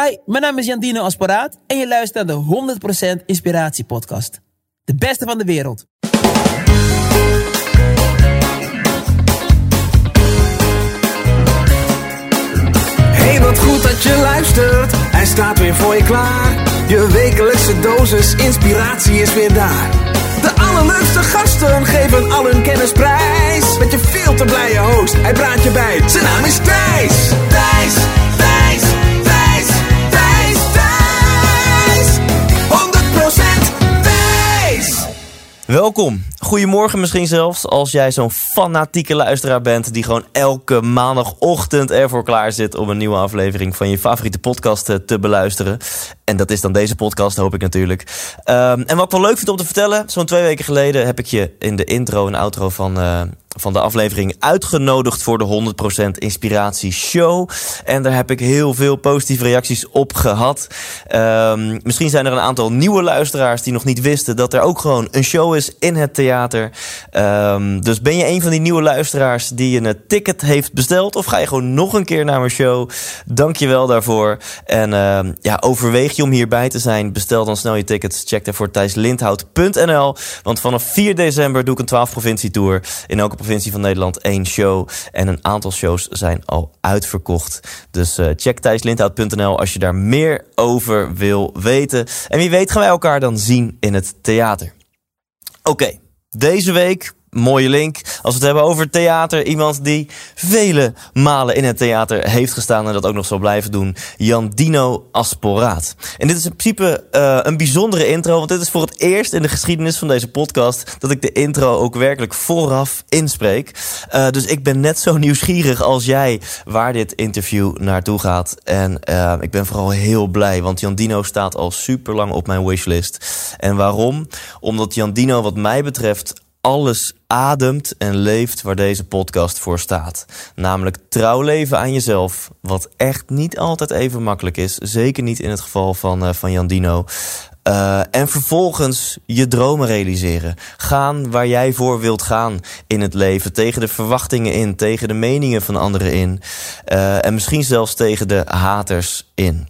Hi, mijn naam is Jandino Asporaat en je luistert naar de 100% Inspiratie Podcast. De beste van de wereld. Hey, wat goed dat je luistert. Hij staat weer voor je klaar. Je wekelijkse dosis inspiratie is weer daar. De allerleukste gasten geven al hun kennis prijs. Met je veel te blije host, hij praat je bij. Zijn naam is Thijs. Welkom. Goedemorgen misschien zelfs als jij zo'n fanatieke luisteraar bent die gewoon elke maandagochtend ervoor klaar zit om een nieuwe aflevering van je favoriete podcast te beluisteren. En dat is dan deze podcast, hoop ik natuurlijk. En wat ik wel leuk vind om te vertellen, zo'n 2 weken geleden heb ik je in de intro en outro van de aflevering uitgenodigd voor de 100% Inspiratie Show. En daar heb ik heel veel positieve reacties op gehad. Misschien zijn er een aantal nieuwe luisteraars die nog niet wisten dat er ook gewoon een show is in het theater. Dus ben je een van die nieuwe luisteraars die een ticket heeft besteld, of ga je gewoon nog een keer naar mijn show? Dank je wel daarvoor. En overweeg je om hierbij te zijn. Bestel dan snel je tickets. Check daarvoor ThijsLindhout.nl. Want vanaf 4 december doe ik een 12-provincie tour. In elke provincie van Nederland 1 show. En een aantal shows zijn al uitverkocht. Dus check ThijsLindhout.nl als je daar meer over wil weten. En wie weet gaan wij elkaar dan zien in het theater. Oké, deze week, mooie link. Als we het hebben over theater, iemand die vele malen in het theater heeft gestaan en dat ook nog zal blijven doen, Jandino Asporaat. En dit is in principe een bijzondere intro, want dit is voor het eerst in de geschiedenis van deze podcast dat ik de intro ook werkelijk vooraf inspreek. Dus ik ben net zo nieuwsgierig als jij waar dit interview naartoe gaat. En ik ben vooral heel blij, want Jandino staat al super lang op mijn wishlist. En waarom? Omdat Jandino wat mij betreft alles ademt en leeft waar deze podcast voor staat. Namelijk trouw leven aan jezelf. Wat echt niet altijd even makkelijk is. Zeker niet in het geval van Jandino. En vervolgens je dromen realiseren. Gaan waar jij voor wilt gaan in het leven. Tegen de verwachtingen in. Tegen de meningen van anderen in. En misschien zelfs tegen de haters in.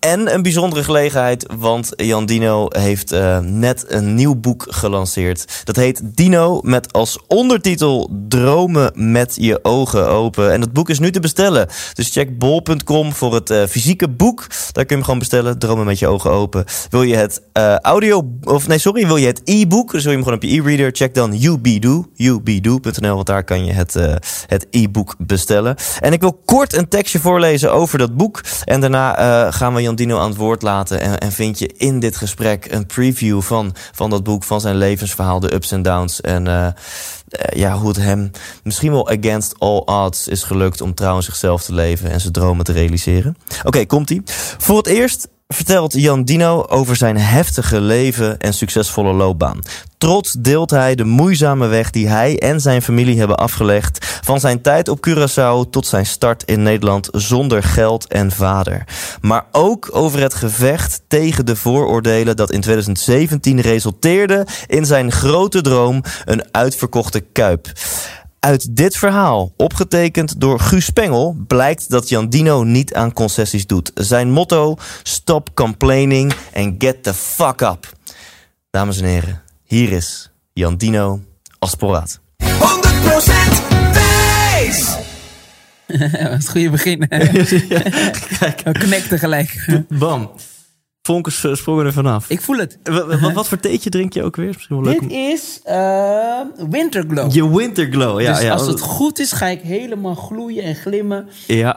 En een bijzondere gelegenheid, want Jandino heeft net een nieuw boek gelanceerd. Dat heet Dino met als ondertitel Dromen met je ogen open. En dat boek is nu te bestellen. Dus check bol.com voor het fysieke boek. Daar kun je hem gewoon bestellen. Dromen met je ogen open. Wil je het wil je het e-book? Dus wil je hem gewoon op je e-reader? Check dan Youbedo.nl, want daar kan je het e-book bestellen. En ik wil kort een tekstje voorlezen over dat boek. En daarna gaan we Jandino aan het woord laten. En vind je in dit gesprek een preview van dat boek, van zijn levensverhaal, de ups en downs. En hoe het hem misschien wel against all odds is gelukt om trouw aan zichzelf te leven en zijn dromen te realiseren. Oké, komt-ie. Voor het eerst vertelt Jandino over zijn heftige leven en succesvolle loopbaan. Trots deelt hij de moeizame weg die hij en zijn familie hebben afgelegd. Van zijn tijd op Curaçao tot zijn start in Nederland zonder geld en vader. Maar ook over het gevecht tegen de vooroordelen dat in 2017 resulteerde in zijn grote droom, een uitverkochte Kuip. Uit dit verhaal, opgetekend door Guus Spengel, blijkt dat Jandino niet aan concessies doet. Zijn motto: stop complaining and get the fuck up. Dames en heren, hier is Jandino Asporaat. 100% Thijs! Dat was het goede begin. Kijk, we connecten gelijk. Bam. Vonkers sprongen er vanaf. Ik voel het. Wat voor theetje drink je ook weer? Misschien wel leuk. Dit is Winterglow. Je Winterglow, ja. Dus ja, als het goed is, ga ik helemaal gloeien en glimmen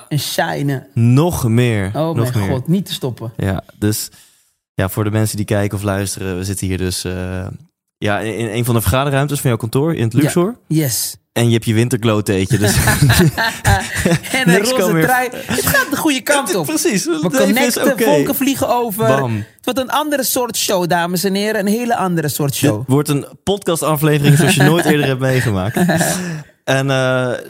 en shinen. Nog meer. Oh mijn god, niet te stoppen. Ja, dus ja, voor de mensen die kijken of luisteren, we zitten hier dus in een van de vergaderruimtes van jouw kantoor in het Luxor. Ja. Yes. En je hebt je Winterglow theetje. Dus en een roze trui. Het gaat de goede kant op. Precies. We connecten, Vonken vliegen over. Bam. Het wordt een andere soort show, dames en heren. Een hele andere soort show. Het wordt een podcastaflevering zoals je nooit eerder hebt meegemaakt. En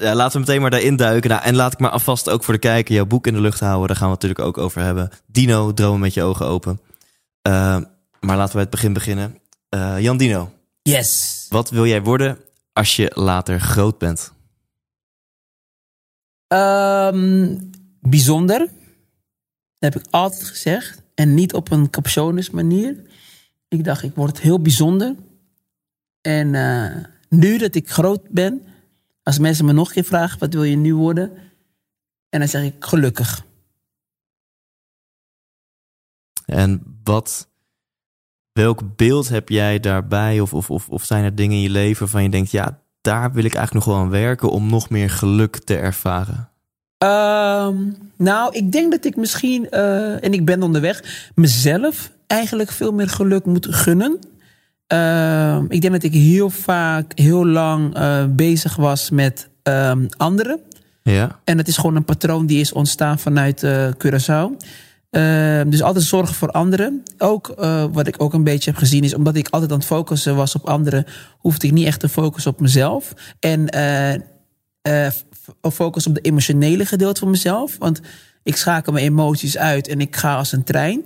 laten we meteen maar daarin duiken. Nou, en laat ik maar alvast ook voor de kijker jouw boek in de lucht houden. Daar gaan we het natuurlijk ook over hebben. Dino, dromen met je ogen open. Maar laten we bij het begin beginnen. Jandino. Yes. Wat wil jij worden als je later groot bent? Bijzonder. Dat heb ik altijd gezegd. En niet op een captionis manier. Ik dacht, ik word heel bijzonder. En nu dat ik groot ben... Als mensen me nog een keer vragen, wat wil je nu worden? En dan zeg ik, gelukkig. En welk beeld heb jij daarbij? Of zijn er dingen in je leven waarvan je denkt... ja, daar wil ik eigenlijk nog wel aan werken... om nog meer geluk te ervaren? Nou, ik denk dat ik misschien... en ik ben onderweg... mezelf eigenlijk veel meer geluk moet gunnen. Ik denk dat ik heel vaak, heel lang bezig was met anderen. Ja. En dat is gewoon een patroon die is ontstaan vanuit Curaçao. Dus altijd zorgen voor anderen. Ook wat ik ook een beetje heb gezien is... omdat ik altijd aan het focussen was op anderen... hoefde ik niet echt te focussen op mezelf. En focus op de emotionele gedeelte van mezelf. Want ik schakel mijn emoties uit en ik ga als een trein.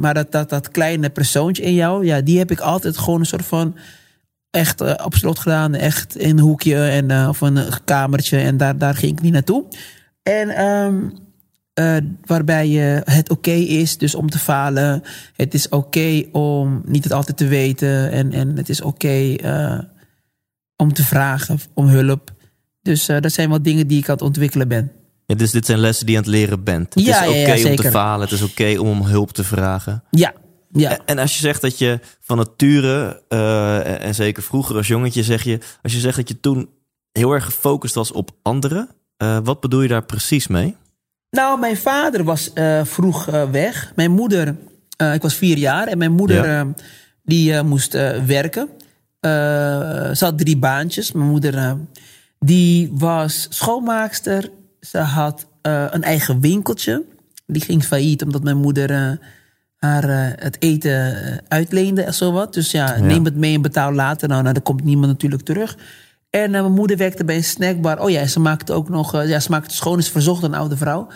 Maar dat kleine persoontje in jou... ja, die heb ik altijd gewoon een soort van... echt op slot gedaan. Echt in een hoekje en, of een kamertje. En daar ging ik niet naartoe. En... waarbij het oké is dus om te falen. Het is oké om niet het altijd te weten. En het is oké om te vragen om hulp. Dus dat zijn wel dingen die ik aan het ontwikkelen ben. Ja, dus dit zijn lessen die je aan het leren bent. Het is oké om te falen. Het is oké om hulp te vragen. Ja. Ja. En als je zegt dat je van nature... en zeker vroeger als jongetje zeg je... als je zegt dat je toen heel erg gefocust was op anderen... wat bedoel je daar precies mee? Nou, mijn vader was vroeg weg. Mijn moeder, ik was 4 jaar. En mijn moeder, die moest werken. Ze had 3 baantjes. Mijn moeder, die was schoonmaakster. Ze had een eigen winkeltje. Die ging failliet omdat mijn moeder haar het eten uitleende en zo wat. Dus ja, neem het mee en betaal later. Nou, dan komt niemand natuurlijk terug. En mijn moeder werkte bij een snackbar. Oh ja, ze maakte ook nog... ja, ze maakte schoon, is verzocht aan een oude vrouw.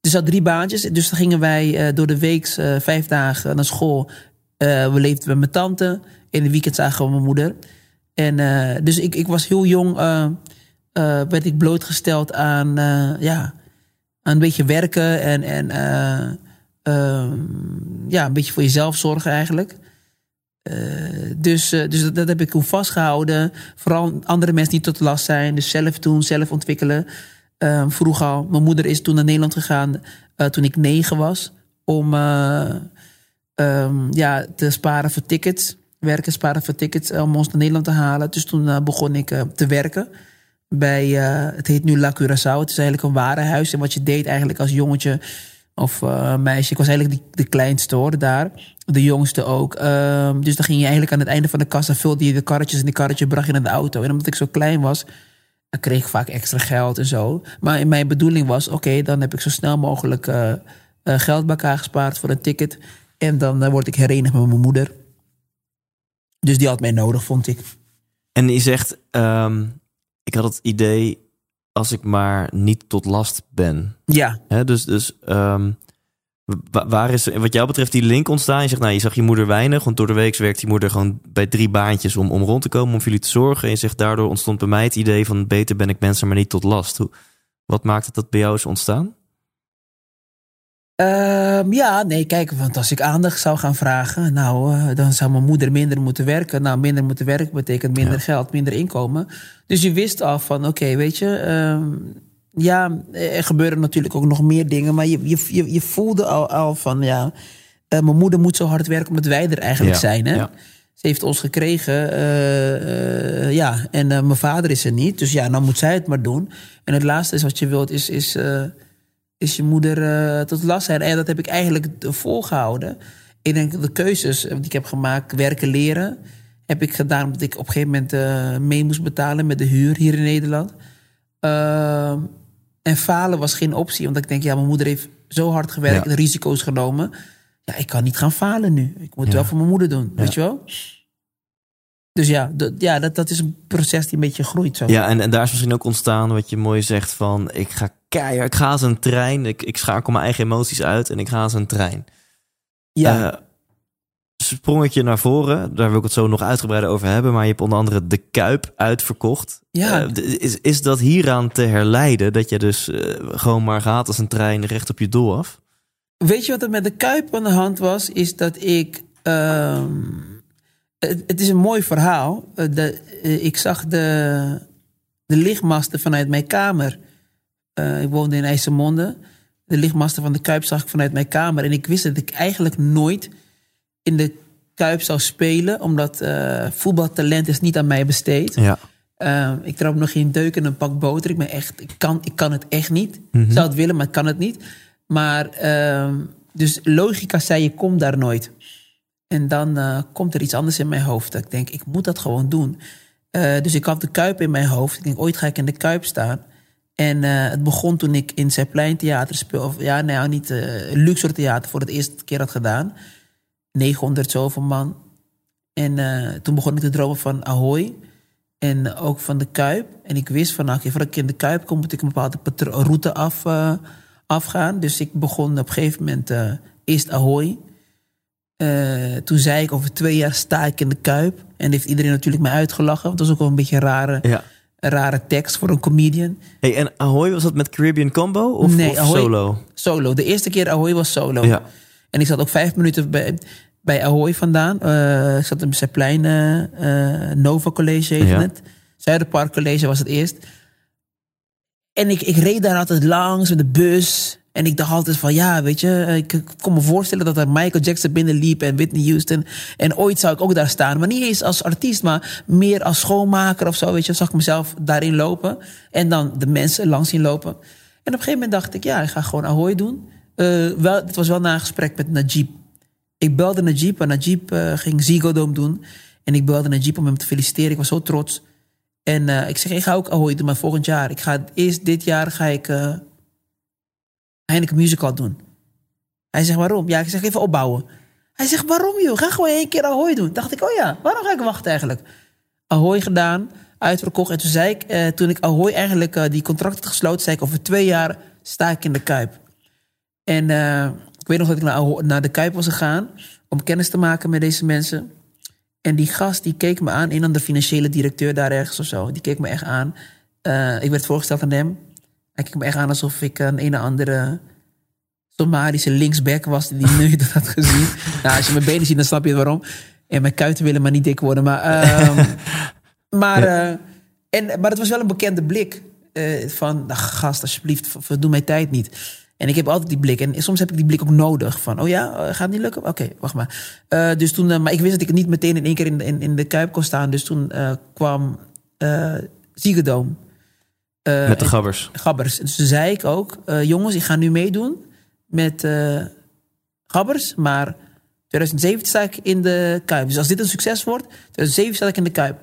Dus ze had 3 baantjes. Dus dan gingen wij door de week 5 dagen naar school. We leefden bij mijn tante. In de weekend zagen we mijn moeder. En dus ik was heel jong... werd ik blootgesteld aan... aan een beetje werken. En een beetje voor jezelf zorgen eigenlijk. Dus dat heb ik toen vastgehouden. Vooral andere mensen die tot last zijn. Dus zelf doen, zelf ontwikkelen. Vroeg al. Mijn moeder is toen naar Nederland gegaan toen ik 9 was. Om te sparen voor tickets. Werken, sparen voor tickets. Om ons naar Nederland te halen. Dus toen begon ik te werken. Bij, het heet nu La Curaçao. Het is eigenlijk een warenhuis. En wat je deed eigenlijk als jongetje... of meisje, ik was eigenlijk de kleinste hoor, daar. De jongste ook. Dus dan ging je eigenlijk aan het einde van de kassa... vulde je de karretjes en die karretje bracht je naar de auto. En omdat ik zo klein was, dan kreeg ik vaak extra geld en zo. Maar mijn bedoeling was, oké, dan heb ik zo snel mogelijk... geld bij elkaar gespaard voor een ticket. En dan word ik herenigd met mijn moeder. Dus die had mij nodig, vond ik. En je zegt, ik had het idee... als ik maar niet tot last ben. Ja. He, dus waar is wat jou betreft die link ontstaan? Je zegt, nou, je zag je moeder weinig. Want door de week werkt je moeder gewoon bij 3 baantjes... om rond te komen, om voor jullie te zorgen. En je zegt, daardoor ontstond bij mij het idee van... beter ben ik mensen maar niet tot last. Wat maakt het dat bij jou is ontstaan? Kijk, want als ik aandacht zou gaan vragen... nou, dan zou mijn moeder minder moeten werken. Nou, minder moeten werken betekent minder geld, minder inkomen. Dus je wist al van, oké, weet je... er gebeuren natuurlijk ook nog meer dingen... maar je voelde al van, mijn moeder moet zo hard werken omdat wij er eigenlijk zijn, hè? Ja. Ze heeft ons gekregen, en mijn vader is er niet. Dus ja, nou moet zij het maar doen. En het laatste is wat je wilt, is je moeder tot last zijn. En dat heb ik eigenlijk volgehouden. Ik denk de keuzes die ik heb gemaakt, werken, leren... heb ik gedaan omdat ik op een gegeven moment mee moest betalen... met de huur hier in Nederland. En falen was geen optie. Want ik denk, mijn moeder heeft zo hard gewerkt... en risico's genomen. Ja, ik kan niet gaan falen nu. Ik moet het wel voor mijn moeder doen, weet je wel? Dus dat is een proces die een beetje groeit. Zo. Ja, en daar is misschien ook ontstaan wat je mooi zegt van... ik ga keihard, ik ga als een trein. Ik schakel mijn eigen emoties uit en ik ga als een trein. Ja. sprongetje naar voren. Daar wil ik het zo nog uitgebreider over hebben. Maar je hebt onder andere de Kuip uitverkocht. Ja. Is dat hieraan te herleiden? Dat je dus gewoon maar gaat als een trein recht op je doel af? Weet je wat er met de Kuip aan de hand was? Is dat ik... Het is een mooi verhaal. Ik zag de lichtmasten vanuit mijn kamer. Ik woonde in IJsselmonde. De lichtmasten van de Kuip zag ik vanuit mijn kamer. En ik wist dat ik eigenlijk nooit in de Kuip zou spelen. Omdat voetbaltalent is niet aan mij besteed. Ja. Ik trap nog geen deuk in een pak boter. Ik kan het echt niet. Mm-hmm. Ik zou het willen, maar ik kan het niet. Maar dus logica zei, je komt daar nooit. En dan komt er iets anders in mijn hoofd. Ik denk, ik moet dat gewoon doen. Dus ik had de Kuip in mijn hoofd. Ik denk, ooit ga ik in de Kuip staan. En het begon toen ik in Zijplein Theater speelde. Luxor Theater voor het eerste keer had gedaan. 900 zoveel man. En toen begon ik te dromen van Ahoy. En ook van de Kuip. En ik wist van, voordat ik in de Kuip kom, moet ik een bepaalde route afgaan. Dus ik begon op een gegeven moment eerst Ahoy. Toen zei ik, over 2 jaar sta ik in de Kuip. En heeft iedereen natuurlijk mij uitgelachen. Want dat was ook wel een beetje een rare tekst voor een comedian. Hey, en Ahoy, was dat met Caribbean Combo of Ahoy, solo? Solo. De eerste keer Ahoy was solo. Ja. En ik zat ook 5 minuten bij Ahoy vandaan. Ik zat in Zijplein, Nova College heet het. Zuiderpark College was het eerst. En ik reed daar altijd langs met de bus. En ik dacht altijd van, ik kon me voorstellen dat er Michael Jackson binnenliep en Whitney Houston. En ooit zou ik ook daar staan. Maar niet eens als artiest, maar meer als schoonmaker of zo. Zag ik mezelf daarin lopen. En dan de mensen langs zien lopen. En op een gegeven moment dacht ik, ik ga gewoon Ahoy doen. Het was wel na een gesprek met Najib. Ik belde Najib en Najib ging Ziggo Dome doen. En ik belde Najib om hem te feliciteren. Ik was zo trots. En ik zeg, ik ga ook Ahoy doen, maar volgend jaar. Dit jaar ga ik... Heineken musical doen. Hij zegt, waarom? Ja, ik zeg, even opbouwen. Hij zegt, waarom joh? Ga gewoon 1 keer Ahoy doen. Dacht ik, waarom ga ik wachten eigenlijk? Ahoy gedaan, uitverkocht. En toen zei ik, toen ik Ahoy eigenlijk die contract had gesloten, zei ik, over 2 jaar sta ik in de Kuip. En ik weet nog dat ik naar de Kuip was gegaan om kennis te maken met deze mensen. En die gast, die keek me aan, een van de financiële directeur daar ergens of zo. Die keek me echt aan. Ik werd voorgesteld aan hem. Hij keek me echt aan alsof ik een of andere Somalische linksback was die nu dat had gezien. Als je mijn benen ziet, dan snap je het waarom. En mijn kuiten willen maar niet dik worden. Maar het was wel een bekende blik. Van, gast, alsjeblieft, verdoe mijn tijd niet. En ik heb altijd die blik. En soms heb ik die blik ook nodig. Van, gaat het niet lukken? Oké, wacht maar. Dus toen, maar ik wist dat ik niet meteen in 1 keer in de Kuip kon staan. Dus toen kwam Ziggo Dome. Met de Gabbers. Dus toen zei ik ook, jongens, ik ga nu meedoen met Gabbers. Maar 2007 sta ik in de Kuip. Dus als dit een succes wordt, 2007 sta ik in de Kuip.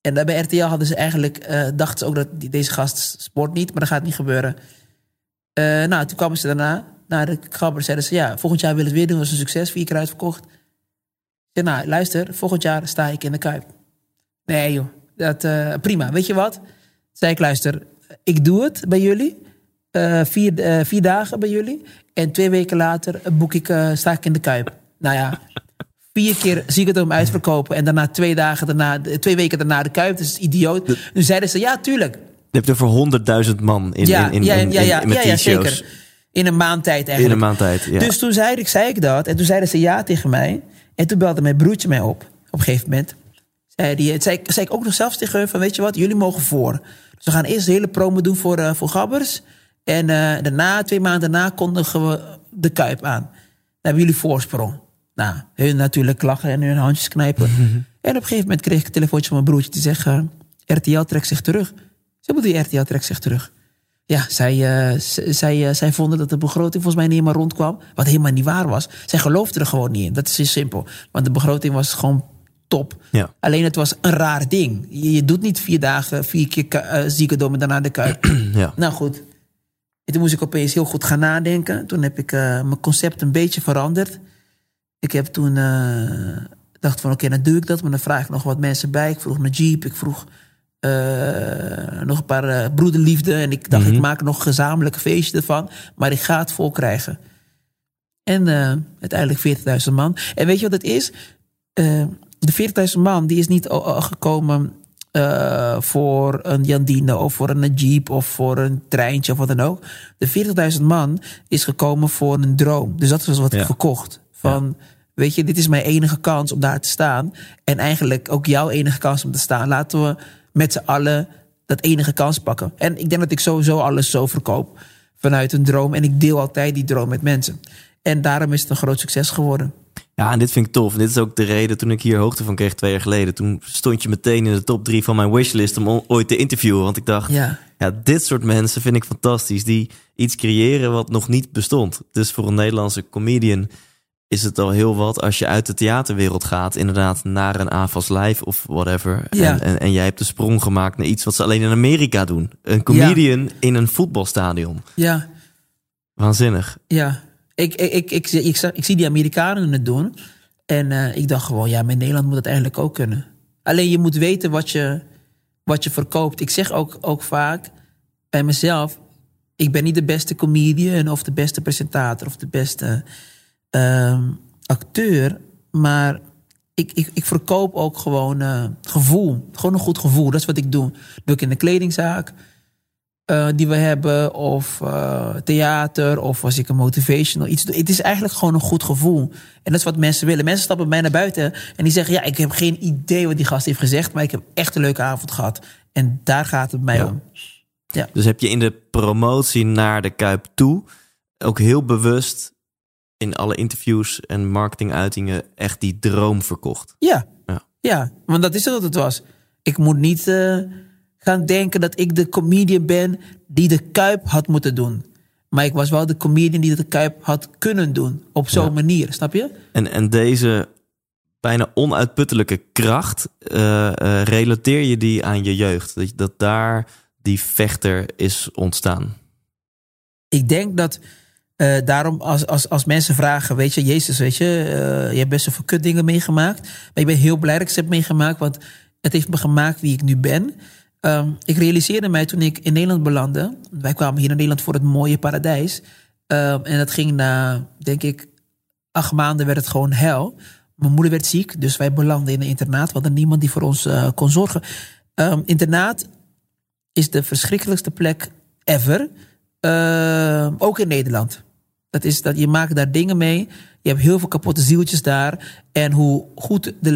En daar bij RTL hadden ze eigenlijk, dachten ze ook dat deze gast sport niet. Maar dat gaat niet gebeuren. Toen kwamen ze daarna naar de Gabbers. Zeiden ze, volgend jaar willen we het weer doen. Dat was een succes, 4 keer uitverkocht. Ik zei, luister, volgend jaar sta ik in de Kuip. Nee joh, dat prima. Weet je wat? Zei ik, luister, ik doe het bij jullie. 4 dagen bij jullie. En 2 weken later sta ik in de Kuip. 4 keer zie ik het om uitverkopen. En daarna 2 weken daarna de Kuip. Dat is idioot. Nu zeiden ze, ja, tuurlijk. Je hebt er voor 100.000 man in shows. In een maand tijd eigenlijk. Dus toen zei ik dat. En toen zeiden ze ja tegen mij. En toen belde mijn broertje mij op een gegeven moment. Zei ik ook nog zelfs tegen hun van, weet je wat, jullie mogen voor. Dus we gaan eerst de hele promo doen voor Gabbers. En daarna, 2 maanden daarna, kondigen we de Kuip aan. Dan hebben jullie voorsprong. Hun natuurlijk lachen en hun handjes knijpen. Mm-hmm. En op een gegeven moment kreeg ik een telefoontje van mijn broertje. Die zegt, RTL trekt zich terug. Ze bedoel, RTL trekt zich terug. Ja, zij vonden dat de begroting volgens mij niet helemaal rondkwam. Wat helemaal niet waar was. Zij geloofden er gewoon niet in. Dat is heel simpel. Want de begroting was gewoon top. Ja. Alleen het was een raar ding. Je doet niet 4 dagen, 4 keer Ziggo Dome en daarna de Kuip. Ja. Goed. En toen moest ik opeens heel goed gaan nadenken. Toen heb ik mijn concept een beetje veranderd. Ik heb toen dacht van oké, dan doe ik dat. Maar dan vraag ik nog wat mensen bij. Ik vroeg naar Jeep. Ik vroeg nog een paar broederliefden. En ik dacht, ik maak nog een gezamenlijk feestje ervan. Maar ik ga het vol krijgen. En uiteindelijk 40.000 man. En weet je wat het is? De 40.000 man die is niet gekomen voor een Jandino of voor een Najib of voor een treintje of wat dan ook. De 40.000 man is gekomen voor een droom. Dus dat was wat ik verkocht. Van, weet je, dit is mijn enige kans om daar te staan. En eigenlijk ook jouw enige kans om te staan. Laten we met z'n allen dat enige kans pakken. En ik denk dat ik sowieso alles zo verkoop vanuit een droom. En ik deel altijd die droom met mensen. En daarom is het een groot succes geworden. Ja, en dit vind ik tof. En dit is ook de reden toen ik hier hoogte van kreeg 2 jaar geleden. Toen stond je meteen in de top 3 van mijn wishlist om ooit te interviewen. Want ik dacht, dit soort mensen vind ik fantastisch. Die iets creëren wat nog niet bestond. Dus voor een Nederlandse comedian is het al heel wat als je uit de theaterwereld gaat. Inderdaad, naar een AFAS live of whatever. Ja. En jij hebt de sprong gemaakt naar iets wat ze alleen in Amerika doen. Een comedian in een voetbalstadion. Ja. Waanzinnig. Ja. Ik zie die Amerikanen het doen. En ik dacht gewoon, met Nederland moet dat eigenlijk ook kunnen. Alleen je moet weten wat je verkoopt. Ik zeg ook vaak bij mezelf, ik ben niet de beste comedian of de beste presentator of de beste acteur. Maar ik verkoop ook gewoon gevoel. Gewoon een goed gevoel, dat is wat ik doe. Dat doe ik in de kledingzaak. Die we hebben, of theater, of als ik een motivational iets doe. Het is eigenlijk gewoon een goed gevoel. En dat is wat mensen willen. Mensen stappen bij mij naar buiten en die zeggen, ik heb geen idee wat die gast heeft gezegd, maar ik heb echt een leuke avond gehad. En daar gaat het mij om. Ja. Dus heb je in de promotie naar de Kuip toe ook heel bewust in alle interviews en marketinguitingen echt die droom verkocht? Ja, want dat is wat het was. Ik moet niet gaan denken dat ik de comedian ben die de Kuip had moeten doen. Maar ik was wel de comedian die de Kuip had kunnen doen. Op zo'n manier, snap je? En deze bijna onuitputtelijke kracht, relateer je die aan je jeugd? Dat daar die vechter is ontstaan? Ik denk dat daarom als mensen vragen, weet je, Jezus, weet je, je hebt best wel veel kutdingen meegemaakt. Maar ik ben heel blij dat ik ze heb meegemaakt, want het heeft me gemaakt wie ik nu ben. Ik realiseerde mij toen ik in Nederland belandde. Wij kwamen hier naar Nederland voor het mooie paradijs. En dat ging na, denk ik, 8 maanden werd het gewoon hel. Mijn moeder werd ziek, dus wij belanden in een internaat. We hadden niemand die voor ons kon zorgen. Internaat is de verschrikkelijkste plek ever. Ook in Nederland. Dat is dat je maakt daar dingen mee. Je hebt heel veel kapotte zieltjes daar. En hoe goed de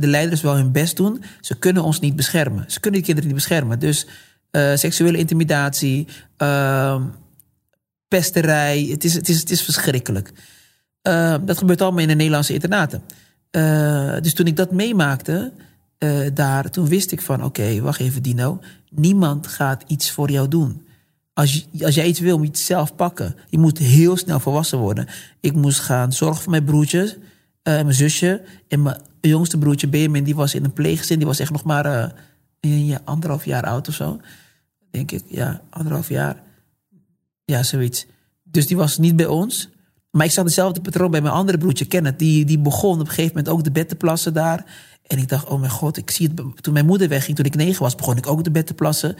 leiders wel hun best doen, ze kunnen ons niet beschermen. Ze kunnen die kinderen niet beschermen. Dus seksuele intimidatie, pesterij. Het is verschrikkelijk. Dat gebeurt allemaal in de Nederlandse internaten. Dus toen ik dat meemaakte daar, toen wist ik van, oké, wacht even Dino. Niemand gaat iets voor jou doen. Als jij iets wil, moet je het zelf pakken. Je moet heel snel volwassen worden. Ik moest gaan zorgen voor mijn broertjes, mijn zusje. En mijn jongste broertje, Benjamin, die was in een pleeggezin. Die was echt nog maar 1,5 jaar oud of zo. Denk ik, 1,5 jaar. Ja, zoiets. Dus die was niet bij ons. Maar ik zag hetzelfde patroon bij mijn andere broertje, Kenneth. Die begon op een gegeven moment ook de bed te plassen daar. En ik dacht, oh mijn god, ik zie het. Toen mijn moeder wegging, toen ik 9 was, begon ik ook de bed te plassen.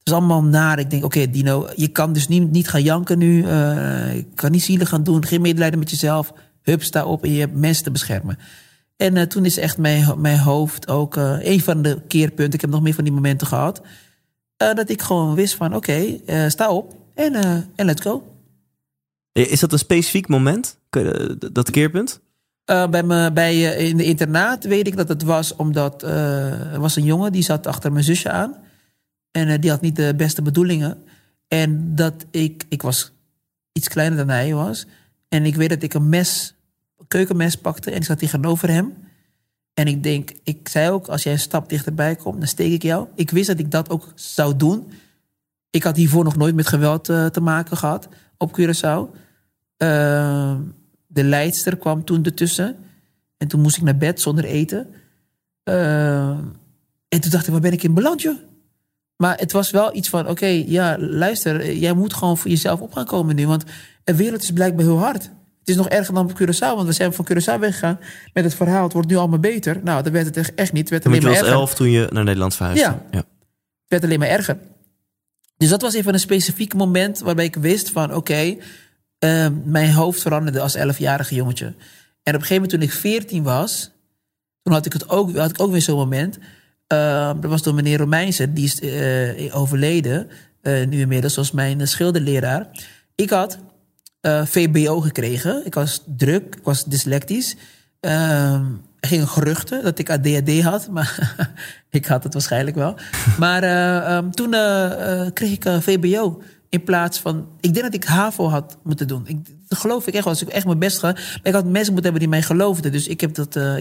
Het is allemaal naar. Ik denk, oké, Dino, je kan dus niet gaan janken nu. Je kan niet zielig gaan doen. Geen medelijden met jezelf. Hup, sta op en je hebt mensen te beschermen. En toen is echt mijn hoofd ook een van de keerpunten. Ik heb nog meer van die momenten gehad. Dat ik gewoon wist van, oké, sta op en let's go. Is dat een specifiek moment, dat keerpunt? Bij in de internaat weet ik dat het was omdat er was een jongen die zat achter mijn zusje aan. En die had niet de beste bedoelingen. En dat ik was iets kleiner dan hij was. En ik weet dat ik een keukenmes pakte. En ik zat tegenover hem. En ik denk, ik zei ook, als jij een stap dichterbij komt, dan steek ik jou. Ik wist dat ik dat ook zou doen. Ik had hiervoor nog nooit met geweld te maken gehad. Op Curaçao. De leidster kwam toen ertussen. En toen moest ik naar bed zonder eten. En toen dacht ik, waar ben ik in beland, joh? Maar het was wel iets van, luister, jij moet gewoon voor jezelf op gaan komen nu. Want de wereld is blijkbaar heel hard. Het is nog erger dan op Curaçao, want we zijn van Curaçao weggegaan met het verhaal, het wordt nu allemaal beter. Nou, dat werd het echt niet. Het werd alleen maar erger. Je was 11 toen je naar Nederland verhuisde. Ja, het werd alleen maar erger. Dus dat was even een specifiek moment waarbij ik wist van, mijn hoofd veranderde als 11-jarige jongetje. En op een gegeven moment toen ik 14 was... toen had ik ook weer zo'n moment. Dat was door meneer Romeinsen, die is overleden... nu inmiddels, was mijn schilderleraar. Ik had VBO gekregen. Ik was druk, ik was dyslectisch. Er gingen geruchten dat ik ADHD had. Maar ik had het waarschijnlijk wel. Maar toen kreeg ik VBO. In plaats van... Ik denk dat ik HAVO had moeten doen. Dat geloof ik echt wel. Als ik echt mijn best ga... Maar ik had mensen moeten hebben die mij geloofden. Dus ik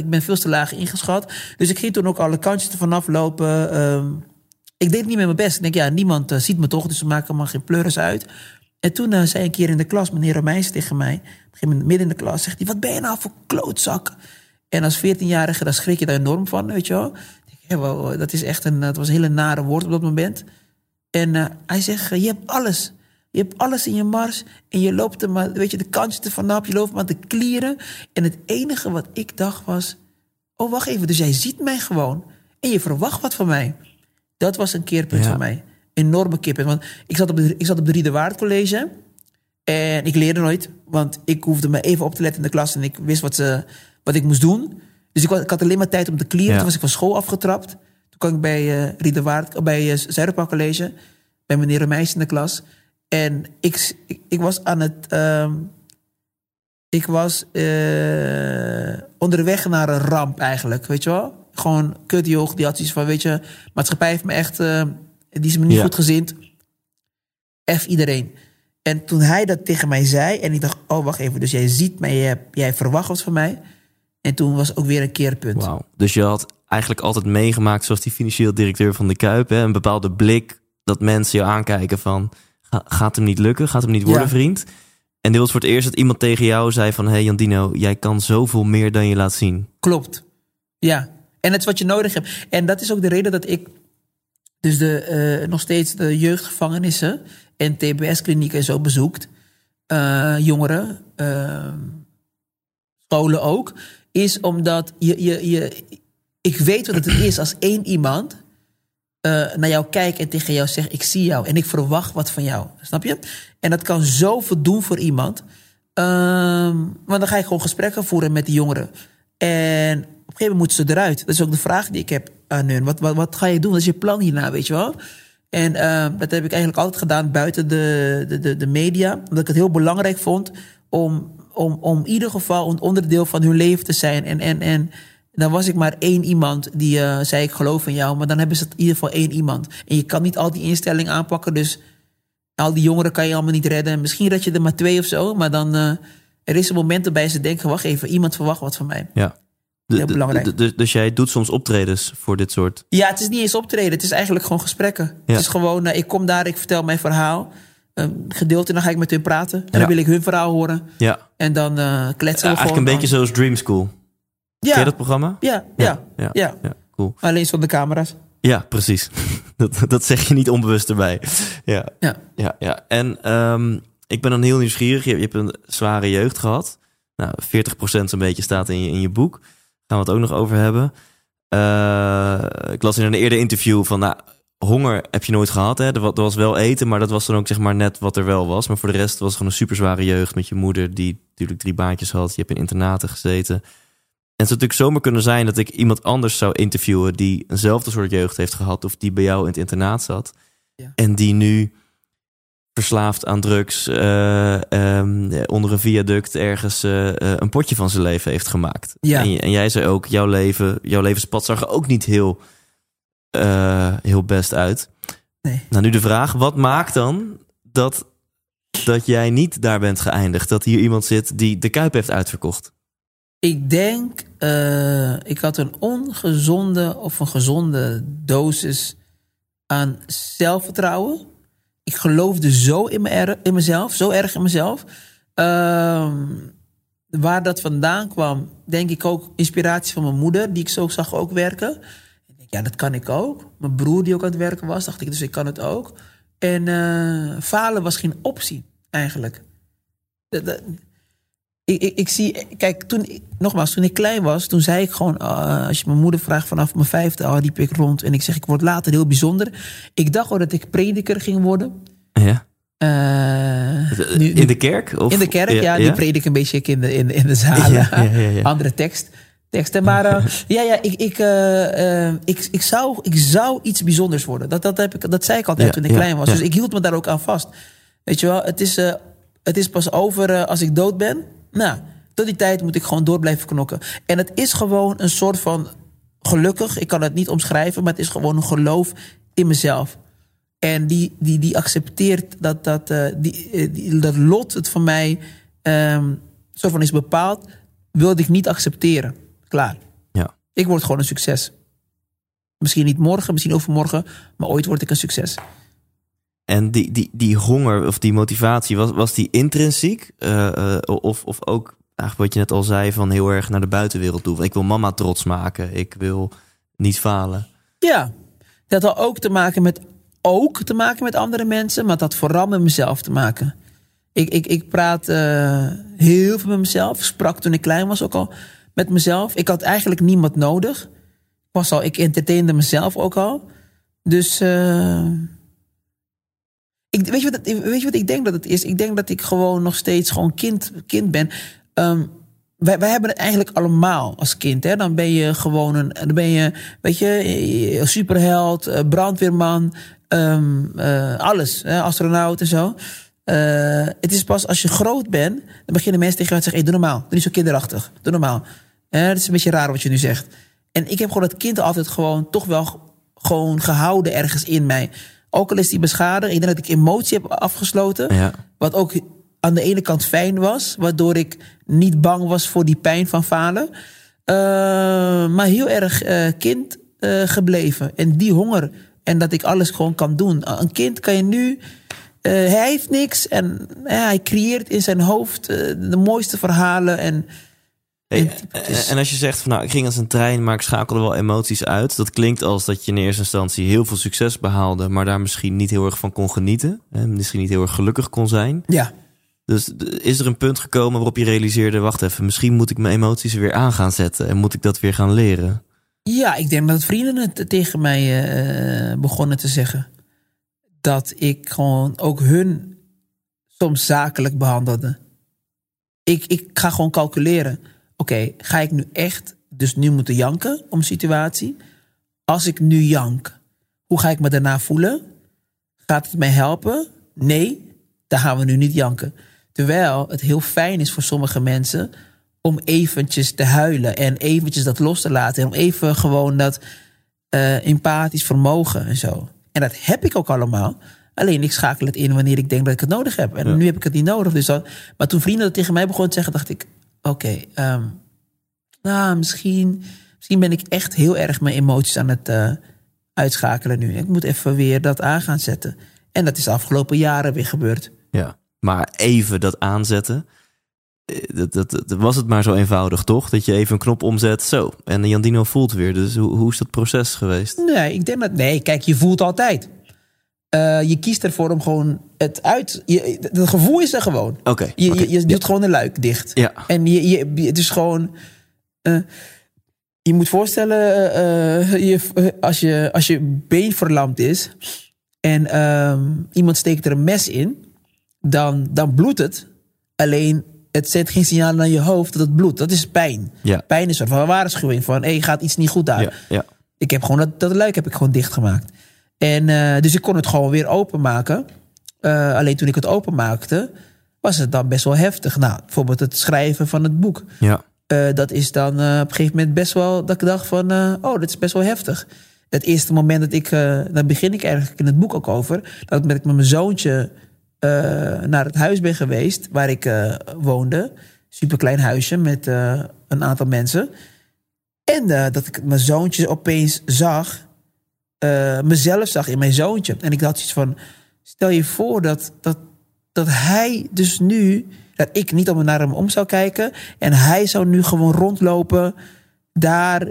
ben veel te laag ingeschat. Dus ik ging toen ook alle kantjes ervan aflopen. Ik deed niet meer mijn best. Ik denk, ja, niemand ziet me toch. Dus ze maken allemaal geen pleuris uit. En toen zei een keer in de klas, meneer Romijns tegen mij... midden in de klas, zegt hij... Wat ben je nou voor klootzak? En als 14-jarige, daar schrik je daar enorm van, weet je wel. Dat is echt dat was een hele nare woord op dat moment. En hij zegt, je hebt alles. Je hebt alles in je mars. En je loopt er maar, weet je, de kantjes er vanaf. Je loopt maar te klieren. En het enige wat ik dacht was... Oh, wacht even, dus jij ziet mij gewoon. En je verwacht wat van mij. Dat was een keerpunt voor mij. Enorme kippen. Want ik zat op de Riedewaard College. En ik leerde nooit. Want ik hoefde me even op te letten in de klas. En ik wist wat ik moest doen. Dus ik had alleen maar tijd om te klieren. Ja. Toen was ik van school afgetrapt. Toen kwam ik bij bij Zuiderpark College. Bij meneer Meijs in de klas. En ik was aan het... onderweg naar een ramp eigenlijk. Weet je wel? Gewoon kutjoch. Die had iets van, weet je... Maatschappij heeft me echt... die is me niet goed gezind. F iedereen. En toen hij dat tegen mij zei... En ik dacht, oh, wacht even. Dus jij ziet mij, jij verwacht wat van mij. En toen was ook weer een keerpunt. Wow. Dus je had eigenlijk altijd meegemaakt... zoals die financieel directeur van de Kuip. Hè? Een bepaalde blik dat mensen je aankijken van... Gaat hem niet lukken? Gaat hem niet worden, vriend? En dit was voor het eerst dat iemand tegen jou zei van... Hey Jandino, jij kan zoveel meer dan je laat zien. Klopt. Ja. En dat is wat je nodig hebt. En dat is ook de reden dat ik... Dus nog steeds de jeugdgevangenissen en TBS-klinieken en zo bezoekt. Jongeren, scholen ook. Is omdat ik weet wat het is als één iemand naar jou kijkt en tegen jou zegt... ik zie jou en ik verwacht wat van jou. Snap je? En dat kan zoveel doen voor iemand. Want dan ga ik gewoon gesprekken voeren met die jongeren. En... Op een gegeven moment moeten ze eruit. Dat is ook de vraag die ik heb aan hun. Wat ga je doen? Wat is je plan hierna, weet je wel? En dat heb ik eigenlijk altijd gedaan buiten de media. Omdat ik het heel belangrijk vond om in ieder geval een onderdeel van hun leven te zijn. En dan was ik maar één iemand die zei ik geloof in jou. Maar dan hebben ze in ieder geval één iemand. En je kan niet al die instellingen aanpakken. Dus al die jongeren kan je allemaal niet redden. Misschien dat je er maar 2 of zo. Maar dan er is een moment waarbij ze denken, wacht even, iemand verwacht wat van mij. Ja. Heel belangrijk. Dus jij doet soms optredens voor dit soort? Ja, het is niet eens optreden. Het is eigenlijk gewoon gesprekken. Ja. Het is gewoon, ik kom daar, ik vertel mijn verhaal. Gedeelte, en dan ga ik met hun praten. En dan wil ik hun verhaal horen. Ja. En dan kletsen we gewoon. Eigenlijk een beetje zoals Dream School. Ja. Ken je dat programma? Ja. Cool. Alleen zonder camera's. Ja, precies. dat zeg je niet onbewust erbij. Ja. En ik ben dan heel nieuwsgierig. Je hebt een zware jeugd gehad. Nou, 40% zo'n beetje staat in je boek. Gaan we het ook nog over hebben. Ik las in een eerder interview van... Nou, honger heb je nooit gehad. Hè? Er was wel eten, maar dat was dan ook zeg maar net wat er wel was. Maar voor de rest was het gewoon een super zware jeugd... met je moeder die natuurlijk 3 baantjes had. Je hebt in internaten gezeten. En het zou natuurlijk zomaar kunnen zijn... dat ik iemand anders zou interviewen... die eenzelfde soort jeugd heeft gehad... of die bij jou in het internaat zat. Ja. En die nu verslaafd aan drugs... onder een viaduct ergens een potje van zijn leven heeft gemaakt. Ja. En jij zei ook, jouw levenspad zag er ook niet heel best uit. Nee. Nou, nu de vraag, wat maakt dan dat jij niet daar bent geëindigd? Dat hier iemand zit die de Kuip heeft uitverkocht? Ik denk, ik had een ongezonde of een gezonde dosis aan zelfvertrouwen. Ik geloofde zo in mezelf, zo erg in mezelf. Waar dat vandaan kwam, denk ik ook inspiratie van mijn moeder... die ik zo zag ook werken. Ik denk, ja, dat kan ik ook. Mijn broer die ook aan het werken was, dacht ik, dus ik kan het ook. En falen was geen optie, eigenlijk. Ik zie... Kijk, toen ik klein was, toen zei ik gewoon... als je mijn moeder vraagt vanaf mijn 5e, liep ik rond... en ik zeg, ik word later heel bijzonder. Ik dacht al dat ik prediker ging worden... Ja. In de kerk? Of? In de kerk, ja. Die predik een beetje in de zalen. Ja. Andere teksten. Maar ik zou iets bijzonders worden. Dat zei ik altijd toen ik klein was. Ja. Dus ik hield me daar ook aan vast. Weet je wel, het is pas over als ik dood ben. Nou, tot die tijd moet ik gewoon door blijven knokken. En het is gewoon een soort van... Gelukkig, ik kan het niet omschrijven... maar het is gewoon een geloof in mezelf. En die accepteert dat lot het voor mij... zo van is bepaald... wilde ik niet accepteren. Klaar. Ja. Ik word gewoon een succes. Misschien niet morgen, misschien overmorgen... maar ooit word ik een succes. En die honger of die motivatie... was die intrinsiek? Of ook... Eigenlijk wat je net al zei, van heel erg naar de buitenwereld toe. Ik wil mama trots maken. Ik wil niet falen. Ja, dat had ook te maken met andere mensen. Maar dat vooral met mezelf te maken. Ik praat heel veel met mezelf. Sprak toen ik klein was ook al met mezelf. Ik had eigenlijk niemand nodig. Ik entertainde mezelf ook al. Dus... Weet je wat ik denk dat het is? Ik denk dat ik gewoon nog steeds gewoon kind ben... Wij hebben het eigenlijk allemaal als kind. Hè? Dan ben je gewoon een superheld, brandweerman, alles. Hè? Astronaut en zo. Het is pas als je groot bent, dan beginnen mensen tegen jou te zeggen... Hey, doe normaal, doe niet zo kinderachtig, doe normaal. Het is een beetje raar wat je nu zegt. En ik heb gewoon dat kind altijd gewoon toch wel gewoon gehouden ergens in mij. Ook al is die beschadigd, ik denk dat ik emotie heb afgesloten. Ja. Wat ook... aan de ene kant fijn was, waardoor ik niet bang was voor die pijn van falen. Maar heel erg kind gebleven. En die honger. En dat ik alles gewoon kan doen. Een kind kan je nu... hij heeft niks. En hij creëert in zijn hoofd de mooiste verhalen. En als je zegt, van, nou, ik ging als een trein, maar ik schakelde wel emoties uit. Dat klinkt als dat je in eerste instantie heel veel succes behaalde... maar daar misschien niet heel erg van kon genieten. En misschien niet heel erg gelukkig kon zijn. Ja. Dus is er een punt gekomen waarop je realiseerde... wacht even, misschien moet ik mijn emoties weer aan gaan zetten... en moet ik dat weer gaan leren? Ja, ik denk dat vrienden het tegen mij begonnen te zeggen. Dat ik gewoon ook hun soms zakelijk behandelde. Ik ga gewoon calculeren. Oké, ga ik nu echt dus nu moeten janken om situatie? Als ik nu jank, hoe ga ik me daarna voelen? Gaat het mij helpen? Nee, dan gaan we nu niet janken. Terwijl het heel fijn is voor sommige mensen om eventjes te huilen... en eventjes dat los te laten. En om even gewoon dat empathisch vermogen en zo. En dat heb ik ook allemaal. Alleen ik schakel het in wanneer ik denk dat ik het nodig heb. En nu heb ik het niet nodig. Dus maar toen vrienden dat tegen mij begonnen te zeggen, dacht ik... misschien ben ik echt heel erg mijn emoties aan het uitschakelen nu. Ik moet even weer dat aan gaan zetten. En dat is de afgelopen jaren weer gebeurd. Ja. Maar even dat aanzetten, dat was het maar zo eenvoudig, toch? Dat je even een knop omzet, zo. En Jandino voelt weer. Dus hoe is dat proces geweest? Nee, ik denk dat... Nee, kijk, je voelt altijd. Je kiest ervoor om gewoon het uit... Het gevoel is er gewoon. Okay, je doet gewoon een luik dicht. Ja. En het is gewoon... je moet voorstellen... Als je been verlamd is... en iemand steekt er een mes in... Dan bloedt het. Alleen het zet geen signaal naar je hoofd dat het bloedt. Dat is pijn. Ja. Pijn is een soort van waarschuwing van... hey, gaat iets niet goed daar. Ja, ja. Ik heb gewoon dat luik heb ik gewoon dichtgemaakt. En dus ik kon het gewoon weer openmaken. Alleen toen ik het openmaakte, was het dan best wel heftig. Nou, bijvoorbeeld het schrijven van het boek. Ja. Dat is dan op een gegeven moment best wel... dat ik dacht van, dit is best wel heftig. Het eerste moment dat ik... daar begin ik eigenlijk in het boek ook over... dat ik met mijn zoontje naar het huis ben geweest... waar ik woonde. Superklein huisje met een aantal mensen. En dat ik mijn zoontje opeens zag... mezelf zag in mijn zoontje. En ik had zoiets van... stel je voor dat hij dus nu... dat ik niet naar hem om zou kijken... en hij zou nu gewoon rondlopen... daar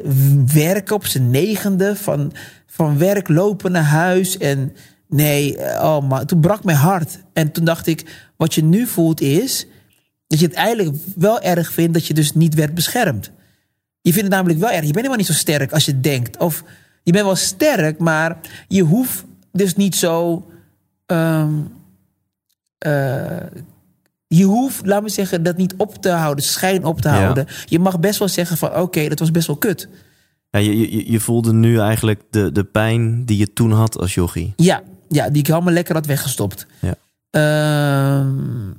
werken op zijn 9e... van werk lopen naar huis... en nee, oh man, toen brak mijn hart. En toen dacht ik... wat je nu voelt is... dat je het eigenlijk wel erg vindt... dat je dus niet werd beschermd. Je vindt het namelijk wel erg. Je bent helemaal niet zo sterk als je denkt. Of... je bent wel sterk, maar je hoeft dus niet zo Je hoeft, laat me zeggen, dat niet op te houden, schijn op te houden. Ja. Je mag best wel zeggen van oké, dat was best wel kut. Ja, je voelde nu eigenlijk de pijn die je toen had als jochie. Ja, die ik helemaal lekker had weggestopt. Ja.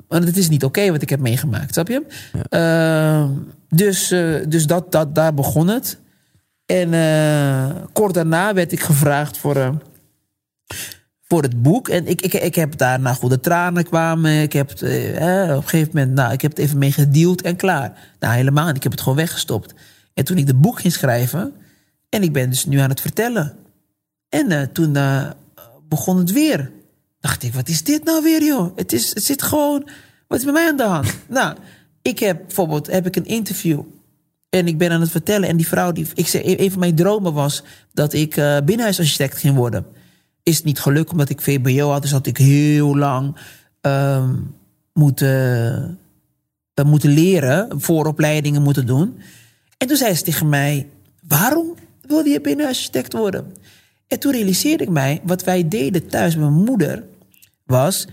En het is niet oké wat ik heb meegemaakt, snap je? Ja. Dus daar begon het. En kort daarna werd ik gevraagd voor het boek. En ik heb daarna goede tranen kwamen. Ik heb op een gegeven moment, ik heb het even mee gedeeld en klaar. Nou, helemaal niet. Ik heb het gewoon weggestopt. En toen ik het boek ging schrijven, en ik ben dus nu aan het vertellen. En toen begon het weer. Dacht ik, wat is dit nou weer, joh? Het zit gewoon, wat is met mij aan de hand? Nou, ik heb bijvoorbeeld een interview. En ik ben aan het vertellen. En die vrouw, ik zei, een van mijn dromen was dat ik binnenhuisarchitect ging worden. Is niet gelukt omdat ik VBO had. Dus had ik heel lang moeten leren. Vooropleidingen moeten doen. En toen zei ze tegen mij, waarom wilde je binnenarchitect worden? En toen realiseerde ik mij, wat wij deden thuis met mijn moeder was,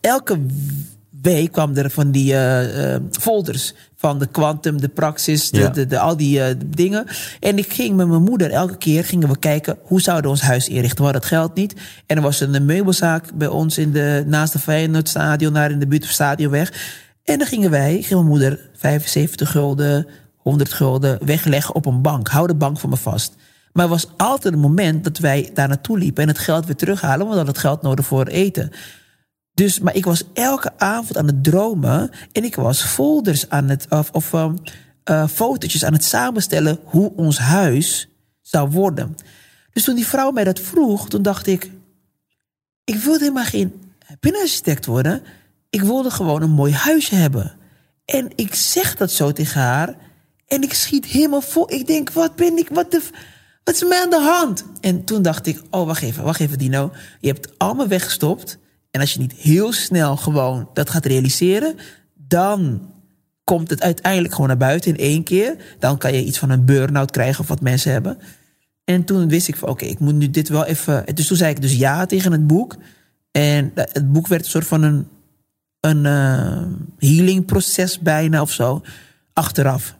elke week kwam er van die folders van de Quantum, de Praxis, al die dingen. En ik ging met mijn moeder, elke keer gingen we kijken, hoe zouden we ons huis inrichten? We hadden het geld niet. En er was een meubelzaak bij ons naast de Feyenoordstadion, daar in de buurt van Stadionweg. En dan ging mijn moeder 75 gulden, 100 gulden wegleggen op een bank. Hou de bank voor me vast. Maar er was altijd een moment dat wij daar naartoe liepen en het geld weer terughalen, want we hadden het geld nodig voor eten. Dus, maar ik was elke avond aan het dromen en ik was folders aan het, of fotootjes aan het samenstellen hoe ons huis zou worden. Dus toen die vrouw mij dat vroeg, toen dacht ik, ik wilde helemaal geen binnenarchitect worden. Ik wilde gewoon een mooi huisje hebben. En ik zeg dat zo tegen haar. En ik schiet helemaal vol. Ik denk, wat is mij aan de hand? En toen dacht ik, oh, wacht even Dino. Je hebt het allemaal weggestopt. En als je niet heel snel gewoon dat gaat realiseren, dan komt het uiteindelijk gewoon naar buiten in één keer. Dan kan je iets van een burn-out krijgen of wat mensen hebben. En toen wist ik van, oké, ik moet nu dit wel even. Dus toen zei ik dus ja tegen het boek. En het boek werd een soort van een healingproces bijna of zo. Achteraf.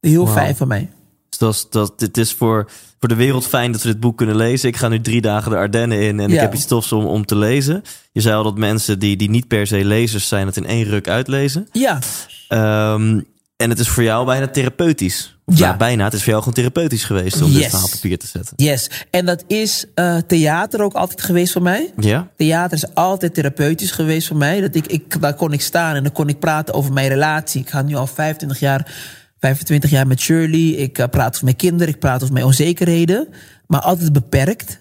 Heel fijn van mij. Dus het is voor de wereld fijn dat we dit boek kunnen lezen. Ik ga nu 3 dagen de Ardennen in en ik heb iets tofs om te lezen. Je zei al dat mensen die niet per se lezers zijn, het in 1 ruk uitlezen. Ja. En het is voor jou bijna therapeutisch. Ja, bijna. Het is voor jou gewoon therapeutisch geweest om dit verhaal op papier te zetten. Yes. En dat is theater ook altijd geweest voor mij. Ja. Theater is altijd therapeutisch geweest voor mij. Dat daar kon ik staan en dan kon ik praten over mijn relatie. Ik ga nu al 25 jaar met Shirley. Ik praat over mijn kinderen. Ik praat over mijn onzekerheden. Maar altijd beperkt.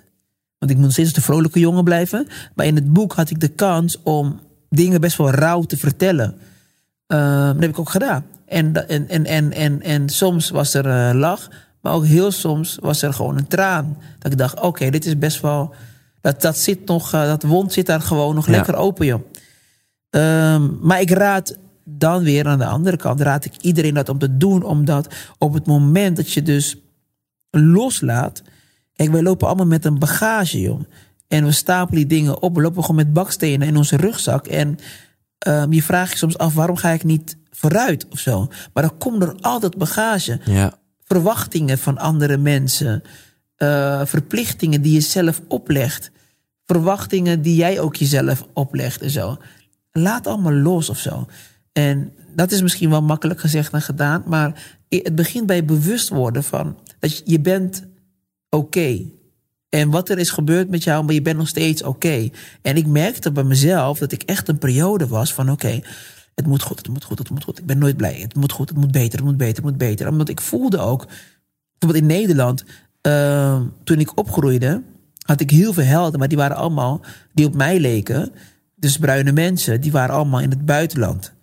Want ik moet nog steeds de vrolijke jongen blijven. Maar in het boek had ik de kans om dingen best wel rauw te vertellen. Dat heb ik ook gedaan. En soms was er een lach, maar ook heel soms was er gewoon een traan. Dat ik dacht, oké, dit is best wel, dat zit nog, dat wond zit daar gewoon nog lekker open, joh. Maar ik raad dan weer aan de andere kant, raad ik iedereen dat om te doen, omdat op het moment dat je dus loslaat, kijk, wij lopen allemaal met een bagage, joh. En we stapelen die dingen op, we lopen gewoon met bakstenen in onze rugzak. En je vraagt je soms af, waarom ga ik niet vooruit of zo. Maar dan komt er altijd bagage. Ja. Verwachtingen van andere mensen. Verplichtingen die je zelf oplegt. Verwachtingen die jij ook jezelf oplegt en zo. Laat allemaal los of zo. En dat is misschien wel makkelijk gezegd en gedaan. Maar het begint bij bewust worden van dat je bent oké. En wat er is gebeurd met jou, maar je bent nog steeds oké. En ik merkte bij mezelf dat ik echt een periode was van oké, het moet goed, het moet goed, het moet goed. Ik ben nooit blij. Het moet goed, het moet beter, het moet beter, het moet beter. Omdat ik voelde ook, bijvoorbeeld in Nederland, toen ik opgroeide, had ik heel veel helden, maar die waren allemaal, die op mij leken, dus bruine mensen, die waren allemaal in het buitenland.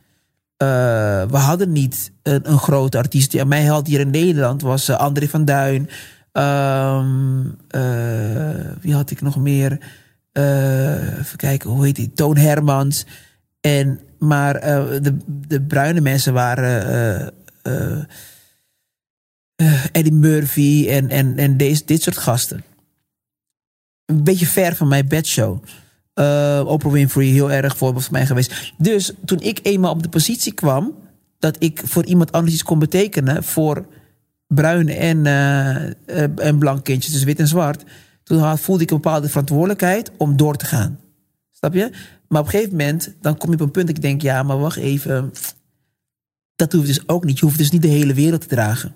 We hadden niet een grote artiest. Ja, mijn held hier in Nederland was André van Duin. Wie had ik nog meer? Even kijken, hoe heet die? Toon Hermans. Maar de bruine mensen waren Eddie Murphy en dit soort gasten. Een beetje ver van mijn bedshow. Oprah Winfrey heel erg voorbeeld voor mij geweest. Dus toen ik eenmaal op de positie kwam dat ik voor iemand anders iets kon betekenen voor bruine en blank kindjes, dus wit en zwart, toen voelde ik een bepaalde verantwoordelijkheid om door te gaan. Snap je? Maar op een gegeven moment, dan kom je op een punt dat ik denk, ja, maar wacht even. Dat hoeft dus ook niet. Je hoeft dus niet de hele wereld te dragen.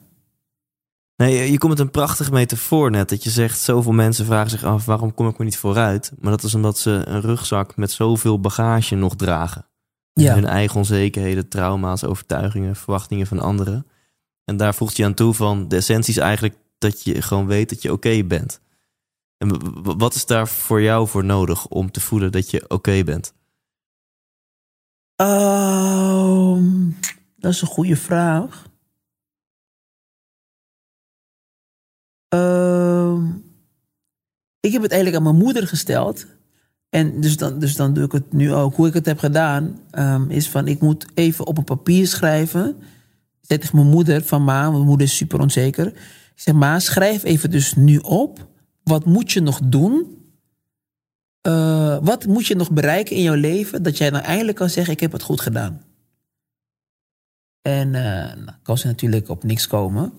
Nee, je komt met een prachtige metafoor net. Dat je zegt, zoveel mensen vragen zich af, waarom kom ik me niet vooruit? Maar dat is omdat ze een rugzak met zoveel bagage nog dragen. Ja. Hun eigen onzekerheden, trauma's, overtuigingen, verwachtingen van anderen. En daar voegt je aan toe van, de essentie is eigenlijk dat je gewoon weet dat je oké bent. En wat is daar voor jou voor nodig om te voelen dat je oké bent? Dat is een goede vraag. Ik heb het eigenlijk aan mijn moeder gesteld. En dus dan doe ik het nu ook. Hoe ik het heb gedaan, is van, ik moet even op een papier schrijven. Ik zei tegen mijn moeder van, ma, want mijn moeder is super onzeker. Ik zeg, ma, schrijf even dus nu op. Wat moet je nog doen? Wat moet je nog bereiken in jouw leven, dat jij nou eindelijk kan zeggen, ik heb het goed gedaan? En nou, kan ze natuurlijk op niks komen.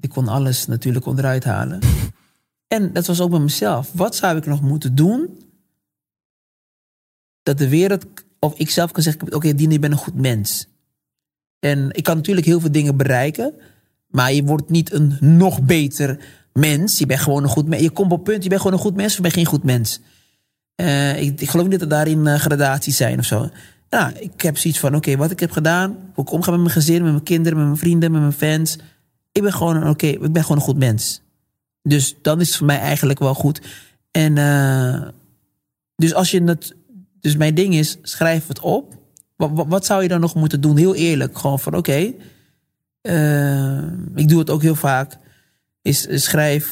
Ik kon alles natuurlijk onderuit halen. En dat was ook bij mezelf. Wat zou ik nog moeten doen, dat de wereld, of ik zelf kan zeggen, oké, Dino, ik ben een goed mens. En ik kan natuurlijk heel veel dingen bereiken, maar je wordt niet een nog beter mens. Je bent gewoon een goed mens. Je komt op punt, je bent gewoon een goed mens of je bent geen goed mens. Ik geloof niet dat daarin gradaties zijn of zo. Nou, ik heb zoiets van, oké, wat ik heb gedaan, hoe ik omga met mijn gezin, met mijn kinderen, met mijn vrienden, met mijn fans. Ik ben gewoon een goed mens. Dus dan is het voor mij eigenlijk wel goed. En dus als je het, dus mijn ding is, schrijf het op. Wat zou je dan nog moeten doen? Heel eerlijk, gewoon van oké, ik doe het ook heel vaak. Is schrijf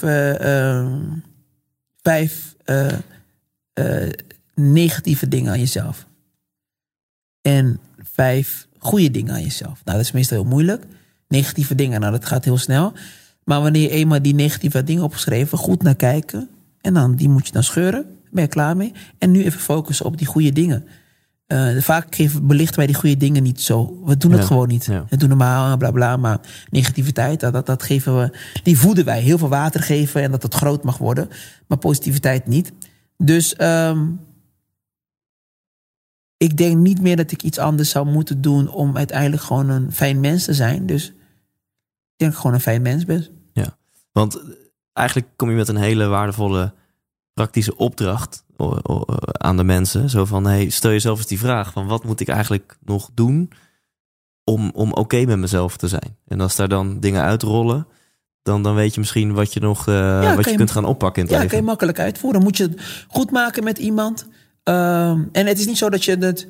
5 negatieve dingen aan jezelf. En 5 goede dingen aan jezelf. Nou, dat is meestal heel moeilijk. Negatieve dingen, nou, dat gaat heel snel. Maar wanneer je eenmaal die negatieve dingen opgeschreven, goed naar kijken. En dan, die moet je dan scheuren. Daar ben je klaar mee. En nu even focussen op die goede dingen. Vaak belichten wij die goede dingen niet zo. We doen het gewoon niet. Ja. We doen normaal, bla bla. Maar negativiteit, dat geven we. Die voeden wij. Heel veel water geven en dat het groot mag worden. Maar positiviteit niet. Dus ik denk niet meer dat ik iets anders zou moeten doen om uiteindelijk gewoon een fijn mens te zijn. Dus ik denk gewoon een fijn mens best. Ja, want eigenlijk kom je met een hele waardevolle praktische opdracht aan de mensen. Zo van, hey, stel jezelf eens die vraag van, wat moet ik eigenlijk nog doen om oké met mezelf te zijn? En als daar dan dingen uitrollen, dan weet je misschien wat je nog kunt gaan oppakken in het leven. Ja, kan je makkelijk uitvoeren. Moet je het goed maken met iemand. En het is niet zo dat je het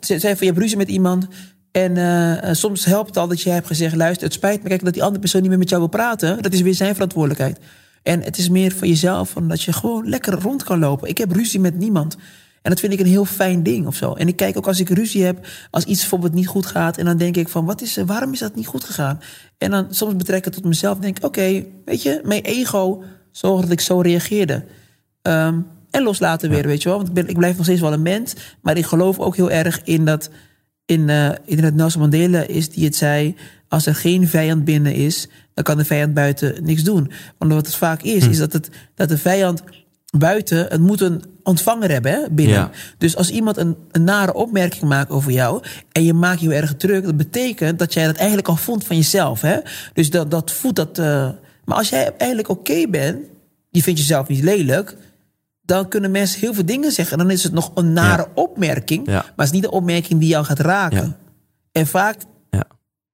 zei van, je hebt ruzie met iemand. En soms helpt het al dat je hebt gezegd, luister, het spijt me. Kijk, dat die andere persoon niet meer met jou wil praten, dat is weer zijn verantwoordelijkheid. En het is meer van jezelf, van dat je gewoon lekker rond kan lopen. Ik heb ruzie met niemand. En dat vind ik een heel fijn ding of zo. En ik kijk ook, als ik ruzie heb, als iets bijvoorbeeld niet goed gaat, en dan denk ik van, waarom is dat niet goed gegaan? En dan soms betrekken tot mezelf, denk ik, oké, weet je, mijn ego zorgde dat ik zo reageerde. En loslaten weer, weet je wel. Want ik blijf nog steeds wel een mens. Maar ik geloof ook heel erg in dat, in dat Nelson Mandela is die het zei, als er geen vijand binnen is, dan kan de vijand buiten niks doen. Want wat het vaak is, is dat de vijand buiten, het moet een ontvanger hebben, hè, binnen. Ja. Dus als iemand een nare opmerking maakt over jou, en je maakt je heel erg druk, dat betekent dat jij dat eigenlijk al vond van jezelf. Hè? Dus dat voedt dat. Maar als jij eigenlijk oké bent, je vindt jezelf niet lelijk, dan kunnen mensen heel veel dingen zeggen. En dan is het nog een nare opmerking. Ja. Maar het is niet de opmerking die jou gaat raken. Ja. En vaak,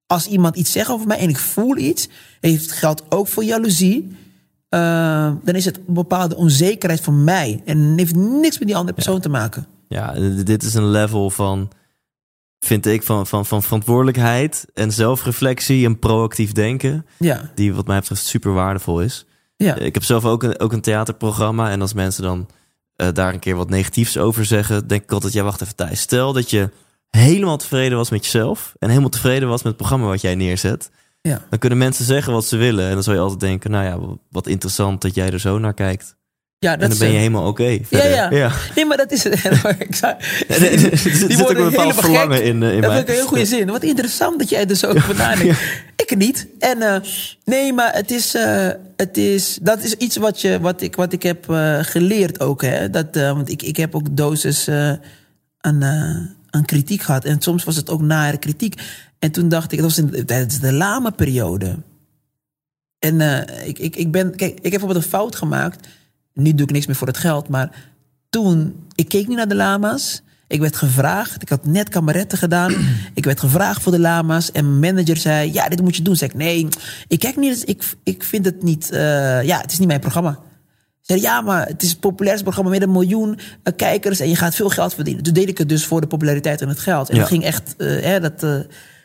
als iemand iets zegt over mij en ik voel iets, het geldt ook voor jaloezie, dan is het een bepaalde onzekerheid van mij. En het heeft niks met die andere persoon te maken. Ja, dit is een level van, vind ik, van verantwoordelijkheid en zelfreflectie en proactief denken. Ja. Die wat mij betreft super waardevol is. Ja. Ik heb zelf ook een theaterprogramma. En als mensen dan daar een keer wat negatiefs over zeggen, denk ik altijd, ja, wacht even, Thijs. Stel dat je helemaal tevreden was met jezelf en helemaal tevreden was met het programma wat jij neerzet. Ja. Dan kunnen mensen zeggen wat ze willen. En dan zou je altijd denken, nou ja, wat interessant dat jij er zo naar kijkt. Ja, dat en dan ben je helemaal oké. Ja. Nee, maar dat is het. Er zit ook een bepaald verlangen in mij. Dat vind ik een heel goede zin. Wat interessant dat jij dus ook over nadenkt. Ik niet. Nee, maar dat is iets wat ik heb geleerd ook. Hè? Want ik heb ook doses aan kritiek gehad. En soms was het ook nare kritiek. En toen dacht ik, dat is de lame periode. En ik heb bijvoorbeeld een fout gemaakt. Nu doe ik niks meer voor het geld, maar toen... Ik keek niet naar de lama's. Ik werd gevraagd. Ik had net kameretten gedaan. Ik werd gevraagd voor de lama's. En mijn manager zei, ja, dit moet je doen. Zeg ik, nee, ik kijk niet. Ik vind het niet... het is niet mijn programma. Zei, ja, maar het is het populairste programma met 1 miljoen kijkers... en je gaat veel geld verdienen. Toen deed ik het dus voor de populariteit en het geld. En dat ging echt...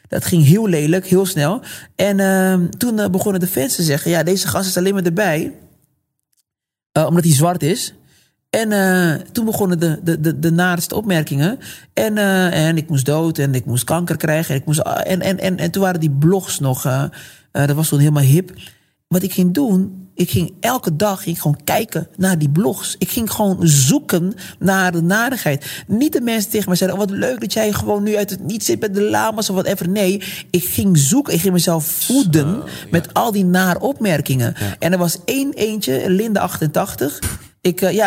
dat ging heel lelijk, heel snel. En toen begonnen de fans te zeggen... ja, deze gast is alleen maar erbij... omdat hij zwart is. En toen begonnen de naarste opmerkingen. En ik moest dood. En ik moest kanker krijgen. En toen waren die blogs nog. Dat was toen helemaal hip. Wat ik ging doen. Ik ging elke dag gewoon kijken naar die blogs. Ik ging gewoon zoeken naar de narigheid. Niet de mensen tegen mij zeiden... oh, wat leuk dat jij gewoon nu uit het niet zit met de lama's of whatever. Nee, ik ging zoeken. Ik ging mezelf voeden met al die nare opmerkingen. Ja. En er was eentje, Linda88...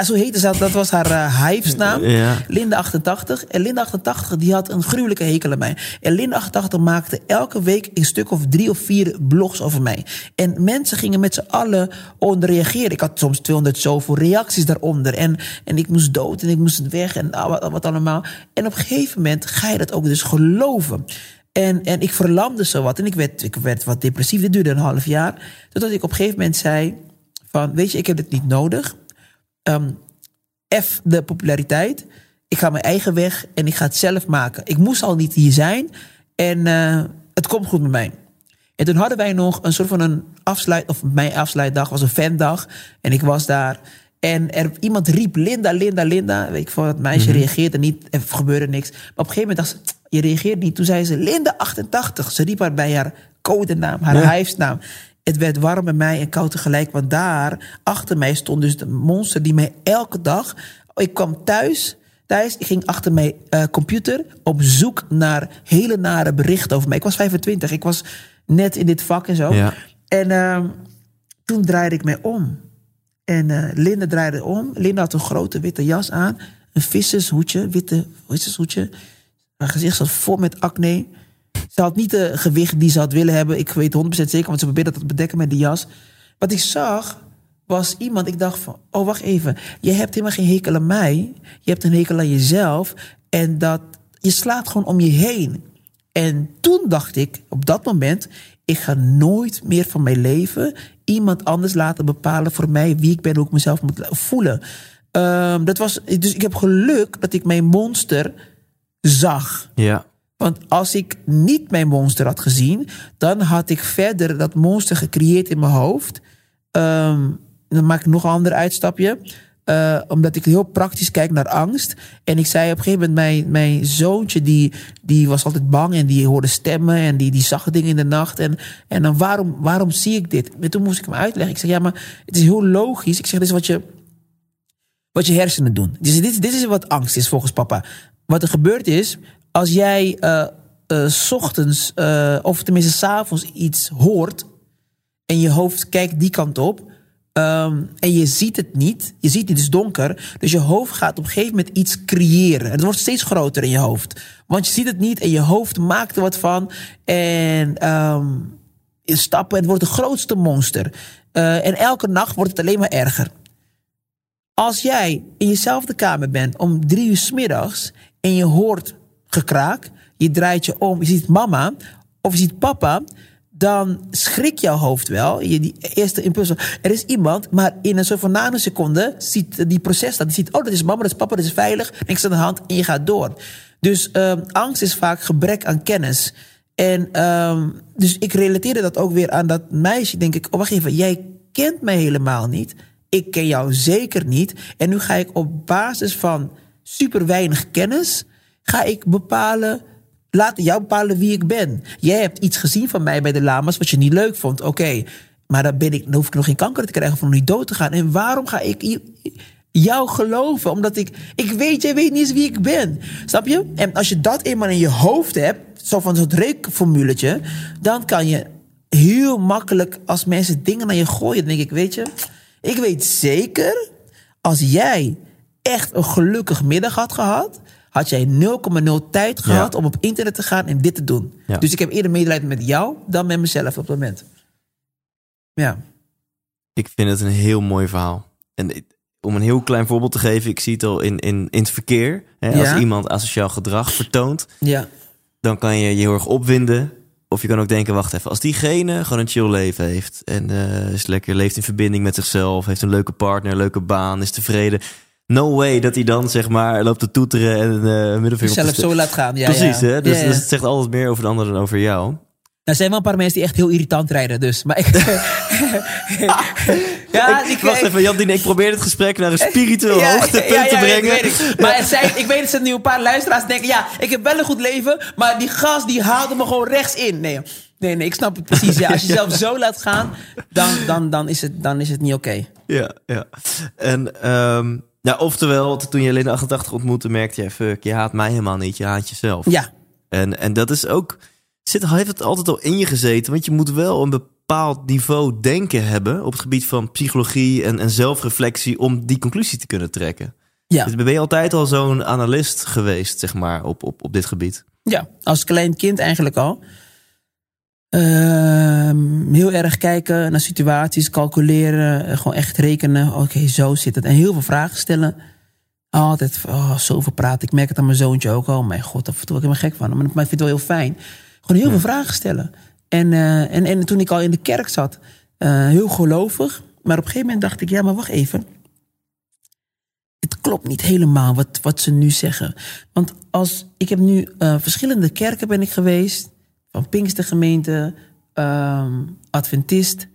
zo heette ze, dat was haar hypesnaam. Ja. Linda88. En Linda88 die had een gruwelijke hekel aan mij. En Linda88 maakte elke week een stuk of 3 of 4 blogs over mij. En mensen gingen met z'n allen onder reageren. Ik had soms 200 zoveel reacties daaronder. En ik moest dood en ik moest weg en wat allemaal. En op een gegeven moment ga je dat ook dus geloven. En ik verlamde zowat. En ik werd wat depressief. Dit duurde een half jaar. Totdat ik op een gegeven moment zei... van, weet je, ik heb dit niet nodig... F de populariteit. Ik ga mijn eigen weg en ik ga het zelf maken. Ik moest al niet hier zijn. En het komt goed met mij. En toen hadden wij nog een soort van een afsluit... of mijn afsluitdag was een fandag. En ik was daar. En iemand riep Linda, Linda, Linda. Weet ik veel, dat meisje reageerde niet. Er gebeurde niks. Maar op een gegeven moment dacht ze... je reageert niet. Toen zei ze Linda88. Ze riep haar bij haar codenaam, haar huisnaam. Het werd warm bij mij en koud tegelijk. Want daar achter mij stond dus de monster die mij elke dag... Ik kwam thuis, ik ging achter mijn computer... op zoek naar hele nare berichten over mij. Ik was 25, ik was net in dit vak en zo. Ja. En toen draaide ik mij om. En Linda draaide om. Linda had een grote witte jas aan. Een vissershoedje, witte vissershoedje. Haar gezicht zat vol met acne... Ze had niet de gewicht die ze had willen hebben. Ik weet 100% zeker, want ze probeerde dat te bedekken met die jas. Wat ik zag, was iemand... Ik dacht van, oh, wacht even. Je hebt helemaal geen hekel aan mij. Je hebt een hekel aan jezelf. En dat je slaat gewoon om je heen. En toen dacht ik, op dat moment... ik ga nooit meer van mijn leven... iemand anders laten bepalen voor mij... wie ik ben, hoe ik mezelf moet voelen. Dus ik heb geluk dat ik mijn monster zag. Ja. Want als ik niet mijn monster had gezien... dan had ik verder dat monster gecreëerd in mijn hoofd. Dan maak ik nog een ander uitstapje. Omdat ik heel praktisch kijk naar angst. En ik zei op een gegeven moment... mijn zoontje die was altijd bang... en die hoorde stemmen en die zag dingen in de nacht. En dan waarom zie ik dit? En toen moest ik hem uitleggen. Ik zei, ja, maar het is heel logisch. Ik zeg, dit is wat je hersenen doen. Dit is wat angst is volgens papa. Wat er gebeurd is... Als jij 's ochtends of tenminste 's avonds iets hoort... en je hoofd kijkt die kant op... en je ziet het niet, het is donker... dus je hoofd gaat op een gegeven moment iets creëren. Het wordt steeds groter in je hoofd. Want je ziet het niet en je hoofd maakt er wat van. En stappen, het wordt het grootste monster. En elke nacht wordt het alleen maar erger. Als jij in jezelfde kamer bent om 3:00 's middags... en je hoort... gekraak, je draait je om, je ziet mama of je ziet papa, dan schrik jouw hoofd wel. Die eerste impuls, er is iemand, maar in een soort van nanoseconde ziet die proces dat. Je ziet, oh, dat is mama, dat is papa, dat is veilig, niks aan de hand en je gaat door. Dus angst is vaak gebrek aan kennis. En dus ik relateerde dat ook weer aan dat meisje, denk ik, oh, wacht even, jij kent mij helemaal niet. Ik ken jou zeker niet. En nu ga ik op basis van super weinig kennis... ga ik bepalen, laat jou bepalen wie ik ben. Jij hebt iets gezien van mij bij de lama's wat je niet leuk vond. Oké, Maar dan hoef ik nog geen kanker te krijgen of nog niet dood te gaan. En waarom ga ik jou geloven? Omdat ik weet, jij weet niet eens wie ik ben. Snap je? En als je dat eenmaal in je hoofd hebt, zo van zo'n reukformuletje, dan kan je heel makkelijk, als mensen dingen naar je gooien, dan denk ik, weet je, ik weet zeker, als jij echt een gelukkig middag had gehad, had jij 0,0 tijd gehad om op internet te gaan en dit te doen. Ja. Dus ik heb eerder medelijden met jou dan met mezelf op dat moment. Ja. Ik vind het een heel mooi verhaal. En om een heel klein voorbeeld te geven, ik zie het al in het verkeer. Hè, als iemand asociaal gedrag vertoont, dan kan je je heel erg opwinden. Of je kan ook denken, wacht even, als diegene gewoon een chill leven heeft en is lekker, leeft in verbinding met zichzelf, heeft een leuke partner, een leuke baan, is tevreden. No way dat hij dan, zeg maar, loopt te toeteren en middelvinger zelf zo laat gaan. Ja, precies, ja. Hè? Dus, dus het zegt alles meer over de ander dan over jou. Er zijn wel een paar mensen die echt heel irritant rijden, dus. Maar ik... wacht even, Jandine, ik probeer het gesprek naar een spiritueel hoogtepunt te brengen. Ik weet het. Maar ik weet dat er nu een paar luisteraars denken, ja, ik heb wel een goed leven, maar die gast die haalde me gewoon rechts in. Nee, ik snap het precies. Ja. Als je zelf zo laat gaan, dan is het niet oké. Ja. En... oftewel, toen je Linda88 ontmoette, merkte je, fuck, je haat mij helemaal niet, je haat jezelf. Ja. En dat is ook, heeft het altijd al in je gezeten, want je moet wel een bepaald niveau denken hebben op het gebied van psychologie en zelfreflectie om die conclusie te kunnen trekken. Ja. Dus ben je altijd al zo'n analist geweest, zeg maar, op dit gebied? Ja, als klein kind eigenlijk al. Heel erg kijken naar situaties, calculeren, gewoon echt rekenen. Oké, zo zit het. En heel veel vragen stellen. Altijd zoveel praten. Ik merk het aan mijn zoontje ook al. Oh mijn god, daar word ik helemaal gek van. Maar ik vind het wel heel fijn. Gewoon heel veel vragen stellen. En toen ik al in de kerk zat, heel gelovig. Maar op een gegeven moment dacht ik, ja, maar wacht even. Het klopt niet helemaal wat ze nu zeggen. Want ik heb nu verschillende kerken ben ik geweest. Van Pinkstergemeente, Adventist,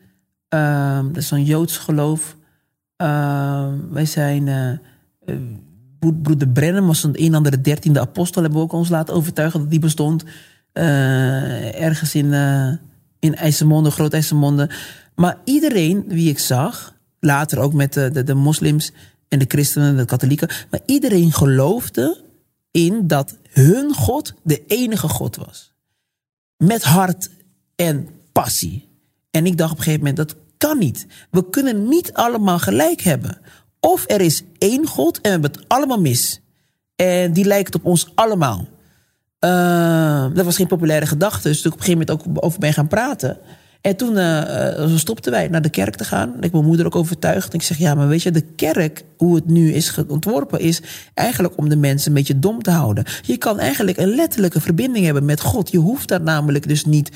dat is zo'n Joods geloof. Wij zijn broeder Brennan, was een en andere 13e apostel, hebben we ook ons laten overtuigen dat die bestond. Ergens in IJsselmonde, Groot IJsselmonde. Maar iedereen wie ik zag, later ook met de moslims en de christenen, de katholieken, maar iedereen geloofde in dat hun God de enige God was. Met hart en passie. En ik dacht op een gegeven moment, dat kan niet. We kunnen niet allemaal gelijk hebben. Of er is één God en we hebben het allemaal mis. En die lijkt op ons allemaal. Dat was geen populaire gedachte. Dus toen ik op een gegeven moment ook over ben gaan praten. En toen stopten wij naar de kerk te gaan. Ik heb mijn moeder ook overtuigd. En ik zeg, ja, maar weet je, de kerk, hoe het nu is ontworpen, is eigenlijk om de mensen een beetje dom te houden. Je kan eigenlijk een letterlijke verbinding hebben met God. Je hoeft daar namelijk dus niet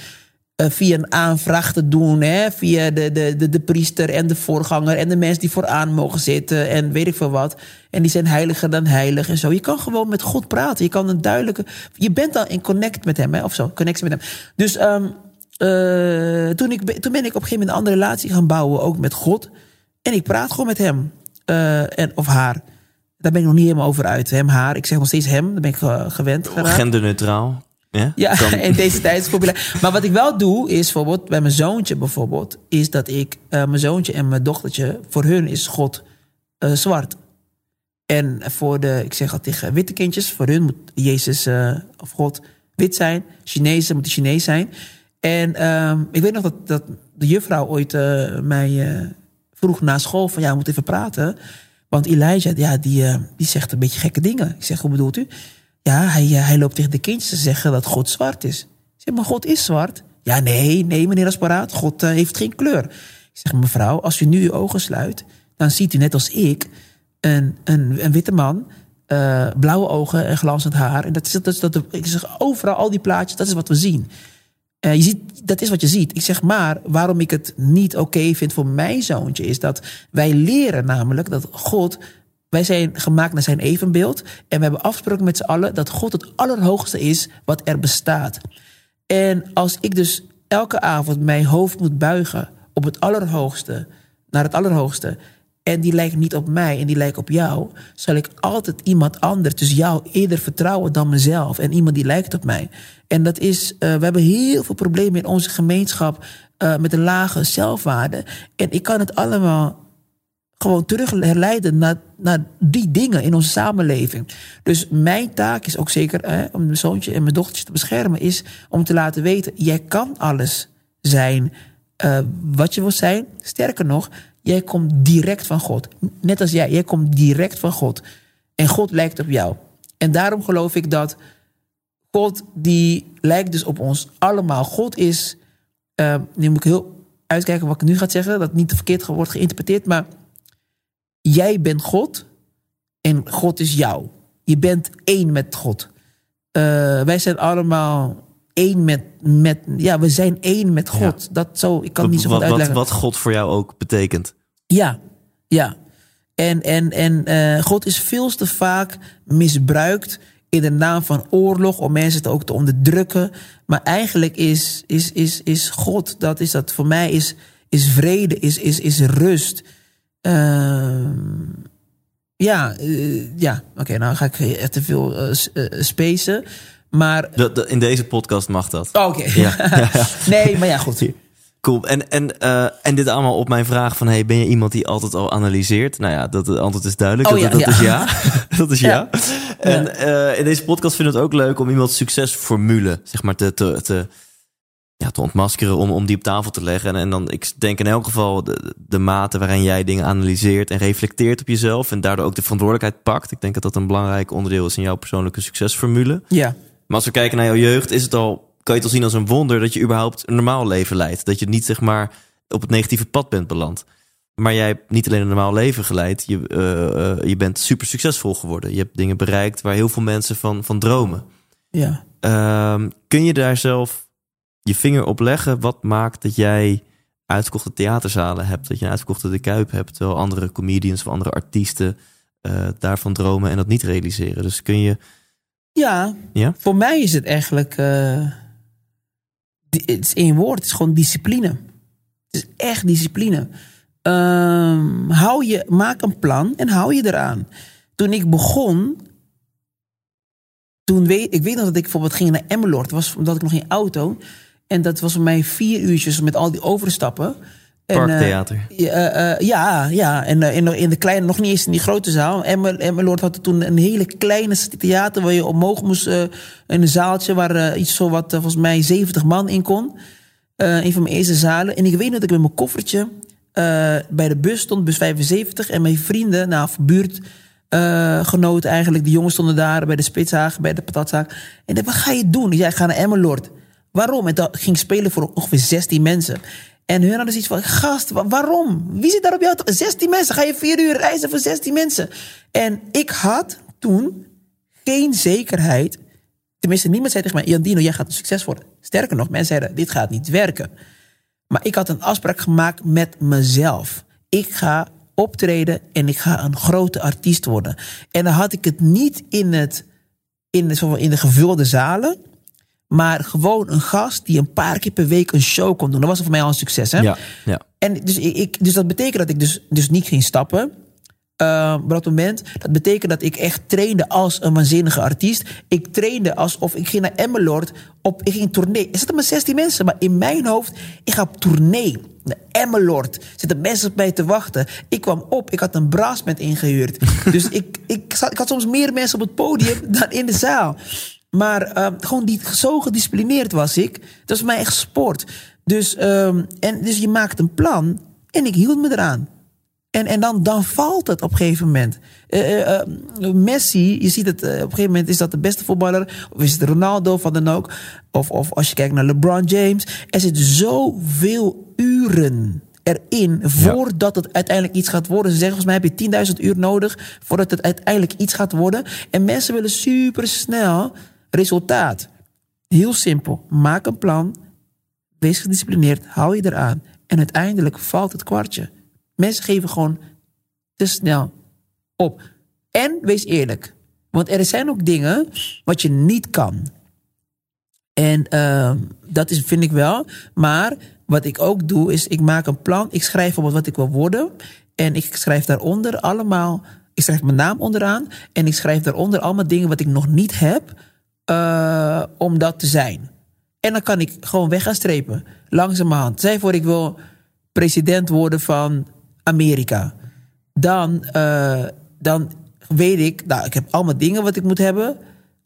via een aanvraag te doen. Hè? Via de priester en de voorganger en de mensen die vooraan mogen zitten en weet ik veel wat. En die zijn heiliger dan heilig en zo. Je kan gewoon met God praten. Je kan een duidelijke... Je bent dan in connect met hem, hè? Of zo, connectie met hem. Dus... Toen ben ik op een gegeven moment een andere relatie gaan bouwen, ook met God. En ik praat gewoon met hem. Of haar. Daar ben ik nog niet helemaal over uit. Hem, haar. Ik zeg nog steeds hem. Daar ben ik gewend. Genderneutraal. Ja, in deze tijd is populair. Maar wat ik wel doe, is bijvoorbeeld bij mijn zoontje bijvoorbeeld, is dat ik mijn zoontje en mijn dochtertje, voor hun is God zwart. En voor ik zeg al tegen witte kindjes, voor hun moet Jezus of God wit zijn. Chinezen moeten Chinees zijn. En ik weet nog dat de juffrouw ooit mij vroeg na school van ja, we moeten even praten. Want Elijah, ja, die zegt een beetje gekke dingen. Ik zeg, hoe bedoelt u? Ja, hij loopt tegen de kindjes te zeggen dat God zwart is. Ik zeg, maar God is zwart. Ja, nee, meneer Asporaat, God heeft geen kleur. Ik zeg, mevrouw, als u nu uw ogen sluit, dan ziet u net als ik een witte man... blauwe ogen en glanzend haar. En dat ik zeg, overal al die plaatjes, dat is wat we zien. Dat is wat je ziet. Ik zeg maar, waarom ik het niet oké vind voor mijn zoontje... is dat wij leren namelijk dat God... Wij zijn gemaakt naar zijn evenbeeld. En we hebben afgesproken met z'n allen... dat God het allerhoogste is wat er bestaat. En als ik dus elke avond mijn hoofd moet buigen... op het allerhoogste, naar het allerhoogste... en die lijkt niet op mij en die lijkt op jou, zal ik altijd iemand anders, dus jou, eerder vertrouwen dan mezelf en iemand die lijkt op mij. En dat is, we hebben heel veel problemen in onze gemeenschap met een lage zelfwaarde. En ik kan het allemaal gewoon terug herleiden naar die dingen in onze samenleving. Dus mijn taak is ook zeker, om mijn zoontje en mijn dochtertje te beschermen, is om te laten weten, jij kan alles zijn wat je wil zijn. Sterker nog, jij komt direct van God. Net als jij komt direct van God. En God lijkt op jou. En daarom geloof ik dat God, die lijkt dus op ons allemaal. God is, nu moet ik heel uitkijken wat ik nu ga zeggen, dat niet verkeerd wordt geïnterpreteerd, maar jij bent God en God is jou. Je bent één met God. Wij zijn allemaal één met... Ja, we zijn één met God. Ja. Dat zo, ik kan niet zo goed uitleggen. Wat God voor jou ook betekent. Ja. En God is veel te vaak misbruikt in de naam van oorlog, om mensen het ook te onderdrukken. Maar eigenlijk is God, dat is dat voor mij, is vrede, is rust. Oké, nou ga ik te veel spacen, maar... In deze podcast mag dat. Oh, oké. Ja. Nee, maar ja, goed. Cool. En dit allemaal op mijn vraag van, ben je iemand die altijd al analyseert? Nou ja, dat antwoord is duidelijk. Dat is ja. En in deze podcast vind ik het ook leuk om iemands succesformule, zeg maar, te ontmaskeren, om die op tafel te leggen. En dan, ik denk in elk geval, de mate waarin jij dingen analyseert en reflecteert op jezelf en daardoor ook de verantwoordelijkheid pakt. Ik denk dat dat een belangrijk onderdeel is in jouw persoonlijke succesformule. Ja. Maar als we kijken naar jouw jeugd, kan je het al zien als een wonder dat je überhaupt een normaal leven leidt. Dat je niet, zeg maar, op het negatieve pad bent beland. Maar jij hebt niet alleen een normaal leven geleid, je bent super succesvol geworden. Je hebt dingen bereikt waar heel veel mensen van dromen. Ja. Kun je daar zelf je vinger op leggen? Wat maakt dat jij uitverkochte theaterzalen hebt, dat je een uitverkochte De Kuip hebt, terwijl andere comedians of andere artiesten daarvan dromen en dat niet realiseren? Dus kun je... Ja? Voor mij is het eigenlijk... het is één woord, het is gewoon discipline. Het is echt discipline. Maak een plan en hou je eraan. Toen ik begon... Ik weet nog dat ik bijvoorbeeld ging naar Emmeloord, was omdat ik nog geen auto. En dat was voor mij 4 uurtjes met al die overstappen. Parktheater. En in de kleine, nog niet eens in die grote zaal. Emmeloord had toen een hele kleine theater waar je omhoog moest. Een zaaltje waar volgens mij 70 man in kon. Een van mijn eerste zalen. En ik weet dat ik met mijn koffertje bij de bus stond, bus 75. En mijn vrienden, genoten eigenlijk. Die jongens stonden daar bij de Spitshaag, bij de patatzaak. En dacht, wat ga je doen? Ik zei, ik ga naar Emmeloord. Waarom? En dat ging spelen voor ongeveer 16 mensen. En hun hadden dus iets van, gast, waarom? Wie zit daar op jou? 16 mensen, ga je 4 uur reizen voor 16 mensen? En ik had toen geen zekerheid. Tenminste, niemand zei tegen mij, Jandino, jij gaat een succes worden. Sterker nog, mensen zeiden, dit gaat niet werken. Maar ik had een afspraak gemaakt met mezelf. Ik ga optreden en ik ga een grote artiest worden. En dan had ik het niet in de gevulde zalen, maar gewoon een gast die een paar keer per week een show kon doen. Dat was voor mij al een succes, hè? Ja. En dus dat betekent dat ik dus niet ging stappen. Op dat moment. Dat betekent dat ik echt trainde als een waanzinnige artiest. Ik trainde alsof ik ging naar Emmeloord. Ik ging tournee. Er zitten maar 16 mensen. Maar in mijn hoofd, ik ga op tournee. Naar Emmeloord. Zitten mensen op mij te wachten. Ik kwam op. Ik had een brassband ingehuurd. Dus ik had soms meer mensen op het podium dan in de zaal. Maar zo gedisciplineerd was ik. Dat was voor mij echt sport. Dus je maakt een plan. En ik hield me eraan. En dan valt het op een gegeven moment. Messi, je ziet het, op een gegeven moment is dat de beste voetballer. Of is het Ronaldo, wat dan ook. Of als je kijkt naar LeBron James. Er zitten zoveel uren erin voordat het uiteindelijk iets gaat worden. Ze zeggen, volgens mij heb je 10.000 uur nodig voordat het uiteindelijk iets gaat worden. En mensen willen supersnel resultaat. Heel simpel. Maak een plan. Wees gedisciplineerd. Hou je eraan. En uiteindelijk valt het kwartje. Mensen geven gewoon te snel op. En wees eerlijk. Want er zijn ook dingen wat je niet kan. En dat is, vind ik wel. Maar wat ik ook doe is, ik maak een plan. Ik schrijf op wat ik wil worden. En ik schrijf daaronder allemaal... Ik schrijf mijn naam onderaan. En ik schrijf daaronder allemaal dingen wat ik nog niet heb. Om dat te zijn. En dan kan ik gewoon weg gaan strepen. Langzamerhand. Zij voor ik wil president worden van Amerika. Dan weet ik... Nou, ik heb allemaal dingen wat ik moet hebben.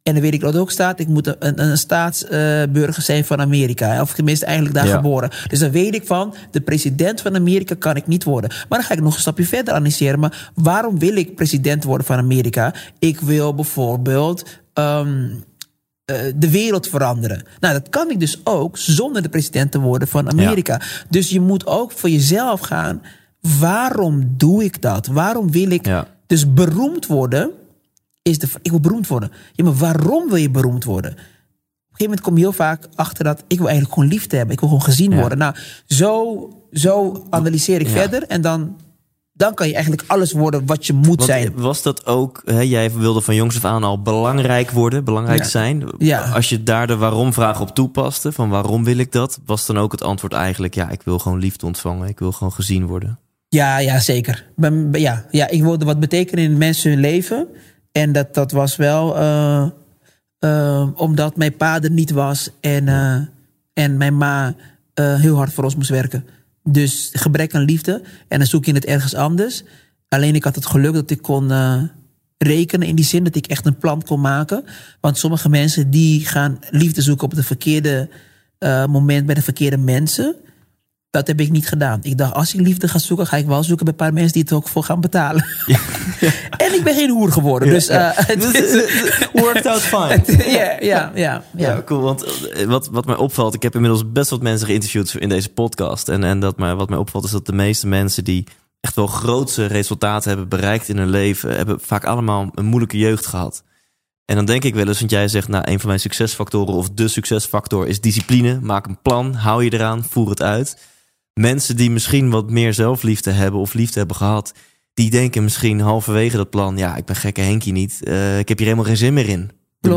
En dan weet ik dat ook staat. Ik moet een staatsburger zijn van Amerika. Of tenminste eigenlijk daar geboren. Dus dan weet ik van, de president van Amerika kan ik niet worden. Maar dan ga ik nog een stapje verder analyseren. Maar waarom wil ik president worden van Amerika? Ik wil bijvoorbeeld de wereld veranderen. Nou, dat kan ik dus ook zonder de president te worden van Amerika. Ja. Dus je moet ook voor jezelf gaan. Waarom doe ik dat? Waarom wil ik dus beroemd worden... ik wil beroemd worden. Ja, maar waarom wil je beroemd worden? Op een gegeven moment kom je heel vaak achter dat... ik wil eigenlijk gewoon liefde hebben. Ik wil gewoon gezien worden. Nou, zo analyseer ik verder. En dan kan je eigenlijk alles worden wat je moet zijn. Was dat ook... Hè, jij wilde van jongs af aan al belangrijk worden. Belangrijk zijn. Ja. Als je daar de waarom-vraag op toepaste... van waarom wil ik dat? Was dan ook het antwoord eigenlijk... ja, ik wil gewoon liefde ontvangen. Ik wil gewoon gezien worden. Ja, zeker. Ik wilde wat betekenen in mensen hun leven... En dat was wel omdat mijn pa er niet was. En mijn ma heel hard voor ons moest werken. Dus gebrek aan liefde. En dan zoek je het ergens anders. Alleen ik had het geluk dat ik kon rekenen. In die zin dat ik echt een plan kon maken. Want sommige mensen die gaan liefde zoeken op het verkeerde moment. Bij de verkeerde mensen. Dat heb ik niet gedaan. Ik dacht, als ik liefde ga zoeken... ga ik wel zoeken bij een paar mensen die het ook voor gaan betalen. Ja. En ik ben geen hoer geworden. Ja, dus worked out fine. Ja, cool. Want wat mij opvalt... ik heb inmiddels best wat mensen geïnterviewd in deze podcast. En wat mij opvalt is dat de meeste mensen... die echt wel grootse resultaten hebben bereikt in hun leven... hebben vaak allemaal een moeilijke jeugd gehad. En dan denk ik wel eens, want jij zegt... nou, een van mijn succesfactoren of de succesfactor is discipline. Maak een plan, hou je eraan, voer het uit... Mensen die misschien wat meer zelfliefde hebben of liefde hebben gehad... die denken misschien halverwege dat plan... ja, ik ben gekke Henkie niet. Ik heb hier helemaal geen zin meer in.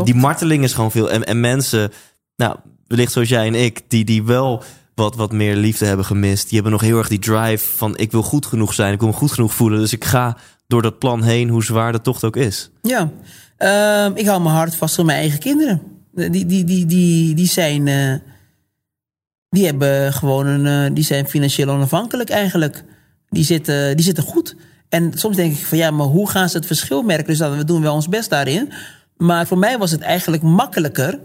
Die marteling is gewoon veel. En mensen, nou, wellicht zoals jij en ik... die wel wat meer liefde hebben gemist... die hebben nog heel erg die drive van... ik wil goed genoeg zijn, ik wil me goed genoeg voelen... dus ik ga door dat plan heen, hoe zwaar dat tocht ook is. Ja, ik hou mijn hart vast voor mijn eigen kinderen. Die zijn... Die hebben gewoon die zijn financieel onafhankelijk eigenlijk. Die zitten goed. En soms denk ik van ja, maar hoe gaan ze het verschil merken? Dus we doen wel ons best daarin. Maar voor mij was het eigenlijk makkelijker.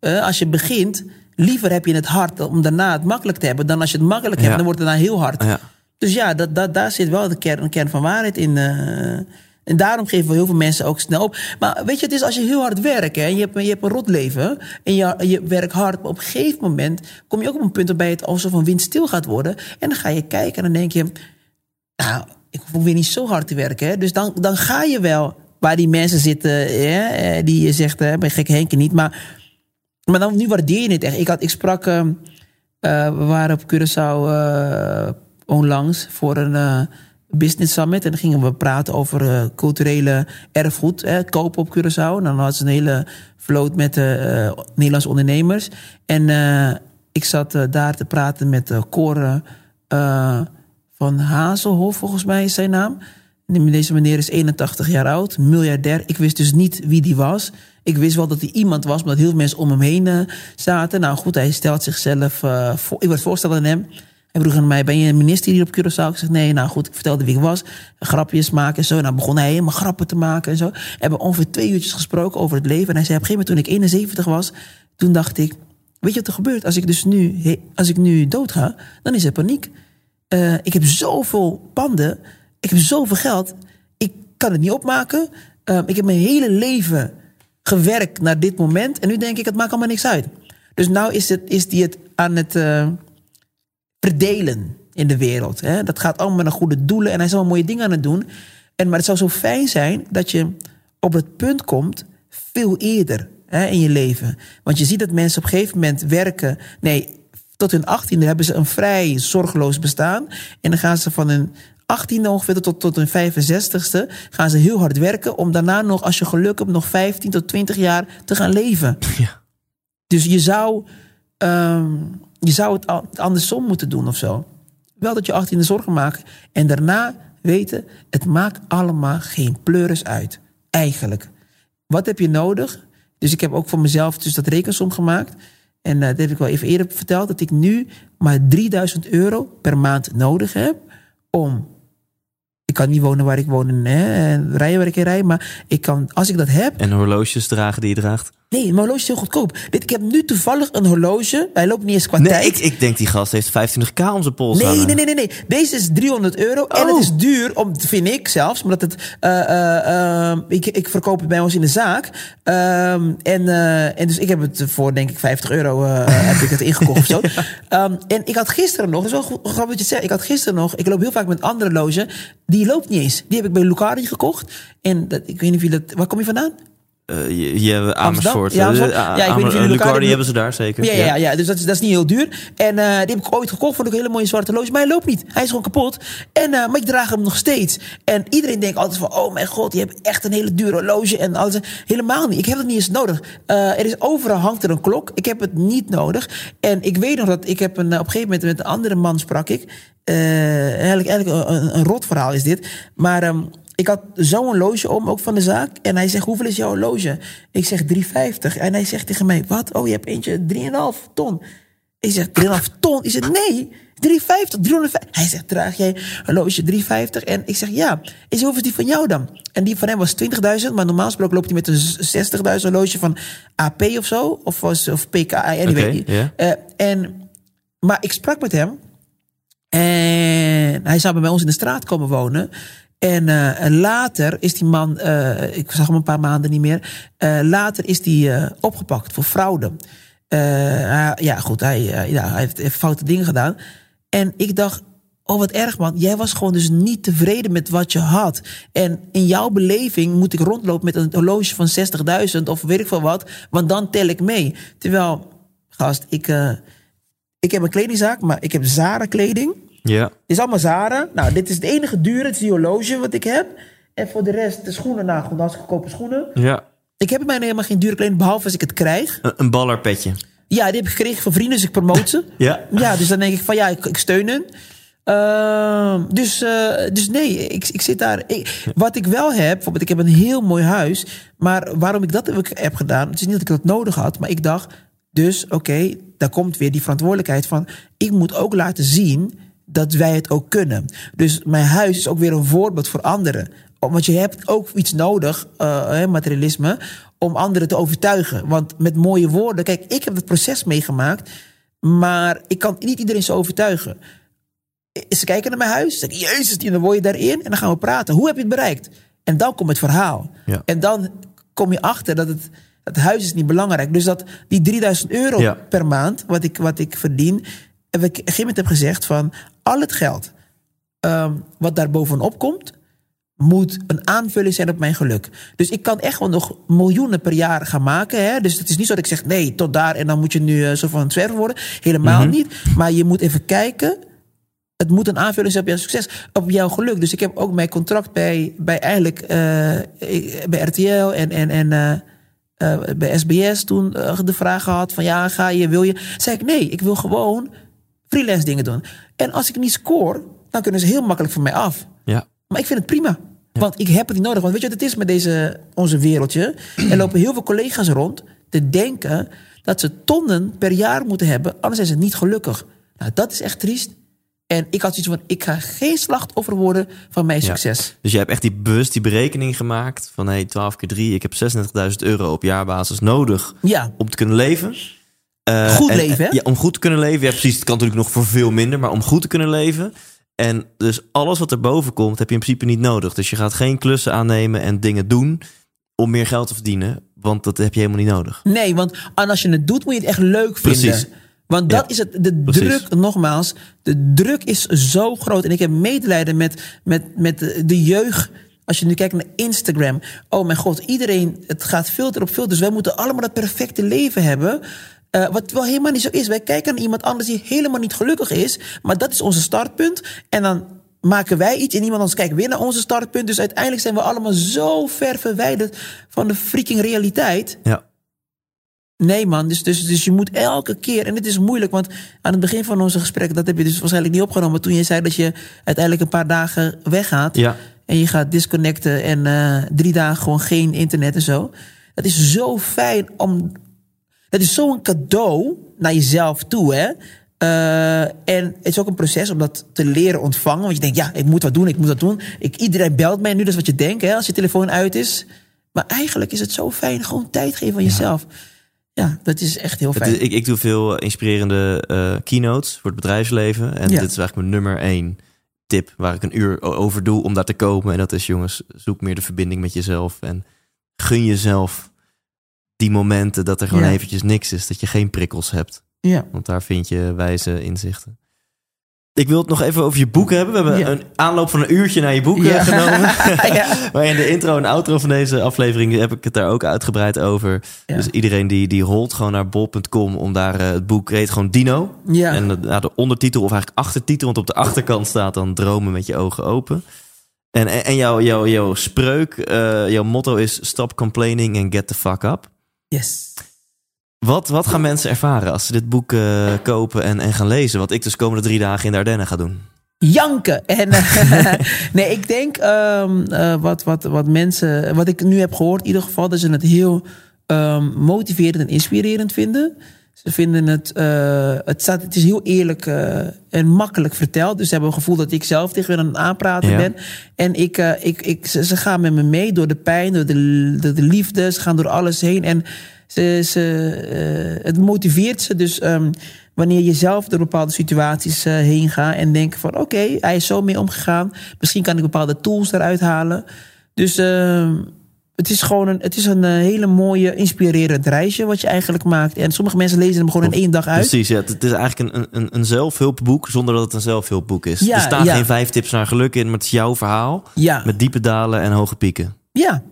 Als je begint, liever heb je het hard om daarna het makkelijk te hebben. Dan als je het makkelijk hebt, dan wordt het daarna heel hard. Ja. Dus ja, daar zit wel een kern van waarheid in. En daarom geven we heel veel mensen ook snel op. Maar weet je, het is als je heel hard werkt... en je hebt een rot leven en je werkt hard... maar op een gegeven moment kom je ook op een punt... waarbij het alsof een wind stil gaat worden. En dan ga je kijken en dan denk je... nou, ik hoef weer niet zo hard te werken. Hè? Dus dan ga je wel waar die mensen zitten... Hè? Die je zegt, hè, ben gek Henkie niet. Maar dan, nu waardeer je het echt. Ik sprak... we waren op Curaçao onlangs voor een... Business Summit. En dan gingen we praten over culturele erfgoed. Kopen op Curaçao. En dan hadden ze een hele vloot met Nederlandse ondernemers. En ik zat daar te praten met Cor van Hazelhof, volgens mij is zijn naam. Deze meneer is 81 jaar oud, miljardair. Ik wist dus niet wie die was. Ik wist wel dat hij iemand was, omdat heel veel mensen om hem heen zaten. Nou goed, hij stelt zichzelf voor. Ik werd voorstellen aan hem... Hij vroeg aan mij, ben je een minister hier op Curaçao? Ik zeg, nee, nou goed, ik vertelde wie ik was. Grapjes maken en zo. En dan begon hij helemaal grappen te maken en zo. We hebben ongeveer 2 uurtjes gesproken over het leven. En hij zei, op een gegeven moment toen ik 71 was... toen dacht ik, weet je wat er gebeurt? Als ik nu doodga, dan is er paniek. Ik heb zoveel panden. Ik heb zoveel geld. Ik kan het niet opmaken. Ik heb mijn hele leven gewerkt naar dit moment. En nu denk ik, het maakt allemaal niks uit. Dus nou is die het aan het... verdelen in de wereld. Hè? Dat gaat allemaal naar goede doelen. En hij is allemaal mooie dingen aan het doen. Maar het zou zo fijn zijn dat je op het punt komt... veel eerder hè, in je leven. Want je ziet dat mensen op een gegeven moment werken... Nee, tot hun 18e hebben ze een vrij zorgeloos bestaan. En dan gaan ze van hun 18e ongeveer tot hun 65e... gaan ze heel hard werken om daarna nog, als je geluk hebt... nog 15 tot 20 jaar te gaan leven. Ja. Dus je zou het andersom moeten doen of zo. Wel dat je 18e zorgen maakt en daarna weten, het maakt allemaal geen pleuris uit. Eigenlijk. Wat heb je nodig? Dus ik heb ook voor mezelf dus dat rekensom gemaakt. En dat heb ik wel even eerder verteld. Dat ik nu maar €3.000 per maand nodig heb om... Ik kan niet wonen waar ik woon en rijden waar ik in rij. Maar ik kan, als ik dat heb... En horloges dragen die je draagt? Nee, mijn horloge is heel goedkoop. Ik heb nu toevallig een horloge. Hij loopt niet eens qua tijd. Ik denk die gast heeft 25.000 om zijn pols aan. Nee. Deze is €300. Oh. En het is duur, vind ik zelfs. Omdat het... Ik verkoop het bij ons in de zaak. En dus ik heb het voor, denk ik, €50 heb ik het ingekocht of zo. En ik had gisteren nog... Dat is wel grappig wat je zegt. Ik loop heel vaak met andere horloge. Die loopt niet eens. Die heb ik bij Lucari gekocht. En dat, ik weet niet of jullie dat... Waar kom je vandaan? Je Amersfoort. Lucardi hebben ze daar zeker. Ja. Dus dat is niet heel duur. En die heb ik ooit gekocht. Vond ik een hele mooie zwarte horloge. Maar hij loopt niet. Hij is gewoon kapot. En, maar ik draag hem nog steeds. En iedereen denkt altijd van... Oh mijn god, je hebt echt een hele dure horloge. En alles. Helemaal niet. Ik heb het niet eens nodig. Er is overal hangt er een klok. Ik heb het niet nodig. En ik weet nog dat ik heb op een gegeven moment... Met een andere man sprak ik. Eigenlijk een rot verhaal is dit. Maar... ik had zo'n horloge om, ook van de zaak. En hij zegt, hoeveel is jouw horloge? Ik zeg, 3,50. En hij zegt tegen mij, wat? Oh, je hebt eentje, 3,5 ton. Ik zeg, 3,5 ton? Ik zeg, nee, 3,50, 350. Hij zegt, draag jij horloge 3,50? En ik zeg, ja. Ik zeg, hoeveel is die van jou dan? En die van hem was 20.000. Maar normaal gesproken loopt hij met een 60.000 horloge van AP of zo. Of PKI, anyway. Okay, yeah. Maar ik sprak met hem. En hij zou bij ons in de straat komen wonen. En later is die man, ik zag hem een paar maanden niet meer... later is die opgepakt voor fraude. Hij heeft foute dingen gedaan. En ik dacht, oh wat erg man. Jij was gewoon dus niet tevreden met wat je had. En in jouw beleving moet ik rondlopen met een horloge van 60.000... of weet ik veel wat, want dan tel ik mee. Terwijl, gast, ik heb een kledingzaak, maar ik heb Zara kleding... Ja. Het is allemaal Zara. Nou, dit is het enige dure. Het is die horloge wat ik heb. En voor de rest de schoenen. Nou, goed, als goedkope schoenen. Ja. Ik heb in mij helemaal geen dure kleding, behalve als ik het krijg. Een ballerpetje. Ja, die heb ik gekregen van vrienden, dus ik promote ze. Ja, dus dan denk ik van ja, ik steun hen. Dus nee, ik zit daar. Wat ik wel heb, bijvoorbeeld ik heb een heel mooi huis. Maar waarom ik dat heb gedaan, het is niet dat ik dat nodig had. Maar ik dacht, dus oké, daar komt weer die verantwoordelijkheid van. Ik moet ook laten zien... dat wij het ook kunnen. Dus mijn huis is ook weer een voorbeeld voor anderen. Want je hebt ook iets nodig, materialisme... om anderen te overtuigen. Want met mooie woorden... Kijk, ik heb het proces meegemaakt... maar ik kan niet iedereen zo overtuigen. Ze kijken naar mijn huis... zeggen, jezus, dan word je daarin... en dan gaan we praten. Hoe heb je het bereikt? En dan komt het verhaal. Ja. En dan kom je achter dat het huis is niet belangrijk. Dus dat die €3.000 per maand... wat ik verdien... En we op een gegeven moment hebben gezegd van... al het geld wat daar bovenop komt... moet een aanvulling zijn op mijn geluk. Dus ik kan echt wel nog miljoenen per jaar gaan maken. Hè? Dus het is niet zo dat ik zeg... nee, tot daar en dan moet je nu zo van zwerver worden. Helemaal niet. Maar je moet even kijken... het moet een aanvulling zijn op jouw succes. Op jouw geluk. Dus ik heb ook mijn contract bij eigenlijk... bij RTL en bij SBS toen de vraag gehad... van ja, ga je, wil je? Zei ik, nee, ik wil gewoon... freelance dingen doen. En als ik niet score, dan kunnen ze heel makkelijk van mij af. Ja. Maar ik vind het prima. Ja. Want ik heb het niet nodig. Want weet je wat het is met onze wereldje? Er lopen heel veel collega's rond te denken dat ze tonnen per jaar moeten hebben. Anders zijn ze niet gelukkig. Nou, dat is echt triest. En ik had zoiets van, ik ga geen slachtoffer worden van mijn succes. Dus je hebt echt bewust die berekening gemaakt van 12 keer 3, ik heb €36.000 op jaarbasis nodig om te kunnen leven. Goed leven, hè? Ja, om goed te kunnen leven. Ja, precies. Het kan natuurlijk nog voor veel minder, maar om goed te kunnen leven. En dus alles wat erboven komt, heb je in principe niet nodig. Dus je gaat geen klussen aannemen en dingen doen om meer geld te verdienen. Want dat heb je helemaal niet nodig. Nee, want als je het doet, moet je het echt leuk vinden. Precies. Want dat is het. De druk, nogmaals, de druk is zo groot. En ik heb medelijden met de jeugd. Als je nu kijkt naar Instagram. Oh mijn god, iedereen, het gaat filter op filter. Dus wij moeten allemaal dat perfecte leven hebben... wat wel helemaal niet zo is. Wij kijken naar iemand anders die helemaal niet gelukkig is. Maar dat is onze startpunt. En dan maken wij iets en iemand anders kijkt weer naar onze startpunt. Dus uiteindelijk zijn we allemaal zo ver verwijderd van de freaking realiteit. Ja. Nee man, dus je moet elke keer... En het is moeilijk, want aan het begin van onze gesprek... dat heb je dus waarschijnlijk niet opgenomen... toen je zei dat je uiteindelijk een paar dagen weggaat... Ja. En je gaat disconnecten en 3 dagen gewoon geen internet en zo. Dat is zo fijn om... Dat is zo'n cadeau naar jezelf toe, hè? En het is ook een proces om dat te leren ontvangen. Want je denkt, ja, ik moet wat doen. Iedereen belt mij nu, dat is wat je denkt, hè? Als je telefoon uit is. Maar eigenlijk is het zo fijn, gewoon tijd geven aan jezelf. Ja, dat is echt heel fijn. Ik doe veel inspirerende keynotes voor het bedrijfsleven. En dit is eigenlijk mijn nummer 1 tip waar ik een uur over doe om daar te komen. En dat is, jongens, zoek meer de verbinding met jezelf. En gun jezelf die momenten dat er gewoon eventjes niks is. Dat je geen prikkels hebt. Ja. Want daar vind je wijze inzichten. Ik wil het nog even over je boek hebben. We hebben een aanloop van een uurtje naar je boek genomen. Maar in de intro en outro van deze aflevering heb ik het daar ook uitgebreid over. Ja. Dus iedereen die holt gewoon naar bol.com om daar het boek heet gewoon Dino. Ja. En de ondertitel of eigenlijk achtertitel, want op de achterkant staat dan dromen met je ogen open. En jouw spreuk, jouw motto is stop complaining and get the fuck up. Yes. Wat gaan mensen ervaren als ze dit boek kopen en gaan lezen? Wat ik dus komende 3 dagen in de Ardennen ga doen. Janken! En, nee, ik denk wat mensen... Wat ik nu heb gehoord in ieder geval... dat ze het heel motiverend en inspirerend vinden. Ze vinden het... Het is heel eerlijk en makkelijk verteld. Dus ze hebben het gevoel dat ik zelf tegen hen aan het aanpraten ben. En ze gaan met me mee door de pijn, door de liefde. Ze gaan door alles heen en... Het motiveert ze dus wanneer je zelf door bepaalde situaties heen gaat... en denkt van oké, hij is zo mee omgegaan. Misschien kan ik bepaalde tools eruit halen. Dus het is een hele mooie, inspirerend reisje wat je eigenlijk maakt. En sommige mensen lezen hem gewoon in 1 dag uit. Precies, ja, het is eigenlijk een zelfhulpboek zonder dat het een zelfhulpboek is. Ja, er staan geen 5 tips naar geluk in, maar het is jouw verhaal. Ja. Met diepe dalen en hoge pieken. Ja.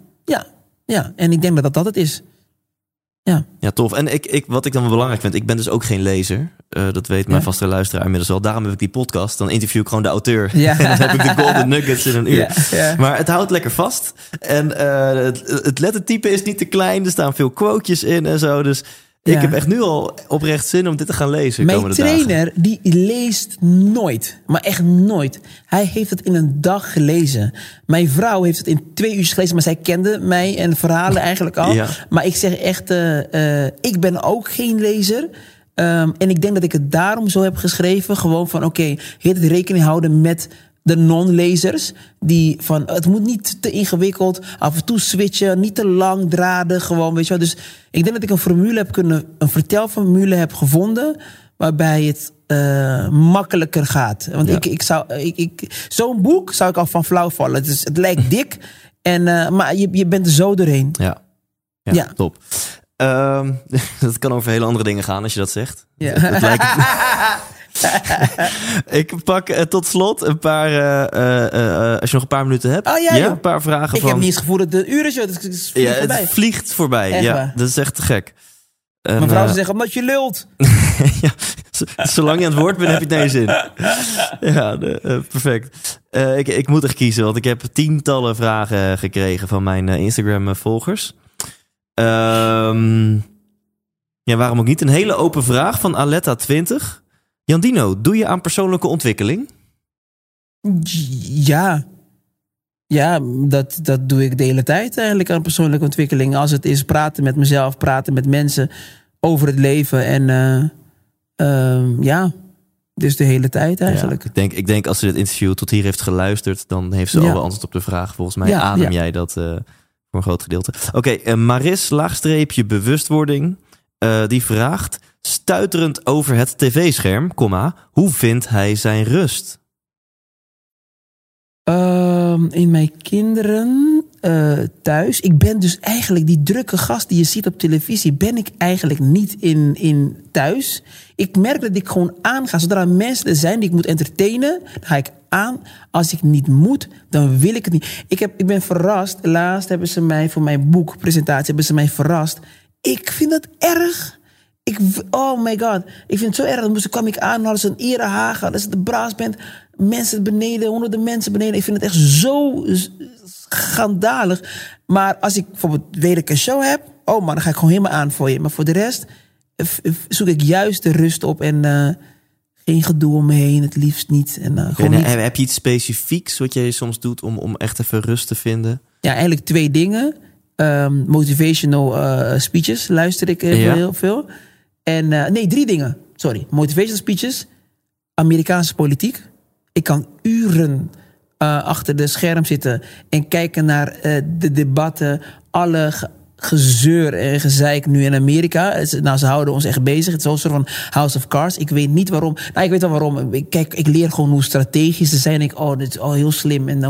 En ik denk dat het is. Ja, tof. En wat ik dan wel belangrijk vind... ik ben dus ook geen lezer. Dat weet mijn vaste luisteraar inmiddels wel. Daarom heb ik die podcast. Dan interview ik gewoon de auteur. Ja. En dan heb ik de golden nuggets in 1 uur. Ja. Maar het houdt lekker vast. En het lettertype is niet te klein. Er staan veel quotejes in en zo. Dus ik heb echt nu al oprecht zin om dit te gaan lezen. Mijn trainer, die leest nooit. Maar echt nooit. Hij heeft het in 1 dag gelezen. Mijn vrouw heeft het in 2 uurtjes gelezen. Maar zij kende mij en verhalen eigenlijk al. Ja. Maar ik zeg echt, ik ben ook geen lezer. En ik denk dat ik het daarom zo heb geschreven. Gewoon van oké, heel het rekening houden met... de non-lezers, die van... het moet niet te ingewikkeld, af en toe switchen... niet te lang draden, gewoon, weet je wel. Dus ik denk dat ik een vertelformule heb gevonden... waarbij het makkelijker gaat. Want zo'n boek zou ik al van flauw vallen. Dus het lijkt dik, maar je bent er zo doorheen. Ja. Top. Dat kan over hele andere dingen gaan als je dat zegt. Ja. Het lijkt... Ik pak tot slot een paar... als je nog een paar minuten hebt. Oh, ja, een paar vragen. Ik heb niet eens gevoeld dat de uren... Het vliegt voorbij. Echt, ja, dat is echt te gek. Mijn vrouw zegt omdat je lult. Zolang je aan het woord bent, heb je het naar je zin. Perfect. Ik moet echt kiezen, want ik heb tientallen vragen gekregen... van mijn Instagram-volgers. Waarom ook niet? Een hele open vraag van Aletta20... Jandino, doe je aan persoonlijke ontwikkeling? Ja, dat doe ik de hele tijd eigenlijk aan persoonlijke ontwikkeling. Als het is praten met mezelf, praten met mensen over het leven. En dus de hele tijd eigenlijk. Ja, ik denk als ze dit interview tot hier heeft geluisterd... dan heeft ze al wel antwoord op de vraag. Volgens mij adem jij dat voor een groot gedeelte. Oké, Maris, _ bewustwording, die vraagt... Stuiterend over het tv-scherm, hoe vindt hij zijn rust? In mijn kinderen, thuis. Ik ben dus eigenlijk die drukke gast die je ziet op televisie... ben ik eigenlijk niet in thuis. Ik merk dat ik gewoon aanga. Zodra mensen er zijn die ik moet entertainen, dan ga ik aan. Als ik niet moet, dan wil ik het niet. Ik ben verrast. Laatst hebben ze mij voor mijn boekpresentatie verrast. Ik vind dat erg... oh my god, ik vind het zo erg. Toen kwam ik aan, hadden ze een erehaag, hadden ze de braasband. Mensen beneden, honderden mensen beneden. Ik vind het echt zo schandalig. Maar als ik bijvoorbeeld weer een show heb... oh man, dan ga ik gewoon helemaal aan voor je. Maar voor de rest zoek ik juist de rust op en geen gedoe om me heen, het liefst niet. En, niet. Heb je iets specifieks wat jij soms doet om echt even rust te vinden? Ja, eigenlijk twee dingen. Motivational speeches luister ik heel veel. En drie dingen. Sorry, motivational speeches, Amerikaanse politiek. Ik kan uren achter de scherm zitten en kijken naar de debatten, alle gezeur en gezeik nu in Amerika. Nou, ze houden ons echt bezig. Het is een soort van House of Cards. Ik weet niet waarom. Nou, ik weet wel waarom. Kijk, ik leer gewoon hoe strategisch ze zijn. Ik dit is heel slim. En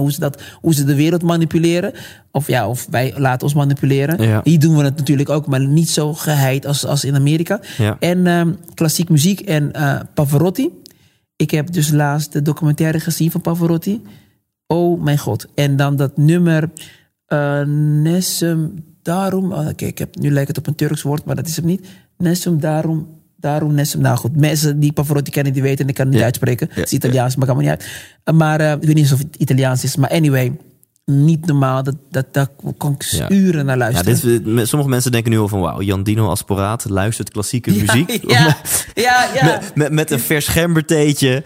hoe ze de wereld manipuleren. Of wij laten ons manipuleren. Ja. Hier doen we het natuurlijk ook, maar niet zo geheid als in Amerika. Ja. En klassiek muziek en Pavarotti. Ik heb dus laatst de documentaire gezien van Pavarotti. Oh mijn god. En dan dat nummer Nessum. Daarom, nu lijkt het op een Turks woord, maar dat is het niet. Nessum, daarom, Nessum. Nou goed, mensen die Pavarotti kennen, die weten, en ik kan het niet uitspreken. Het is Italiaans, maar kan me niet uit. Maar ik weet niet of het Italiaans is, maar anyway, niet normaal. Daar kon ik uren naar luisteren. Ja, sommige mensen denken nu al van, wauw, Jandino Asporaat luistert klassieke muziek. Ja, ja, ja. Met een vers gembertheetje.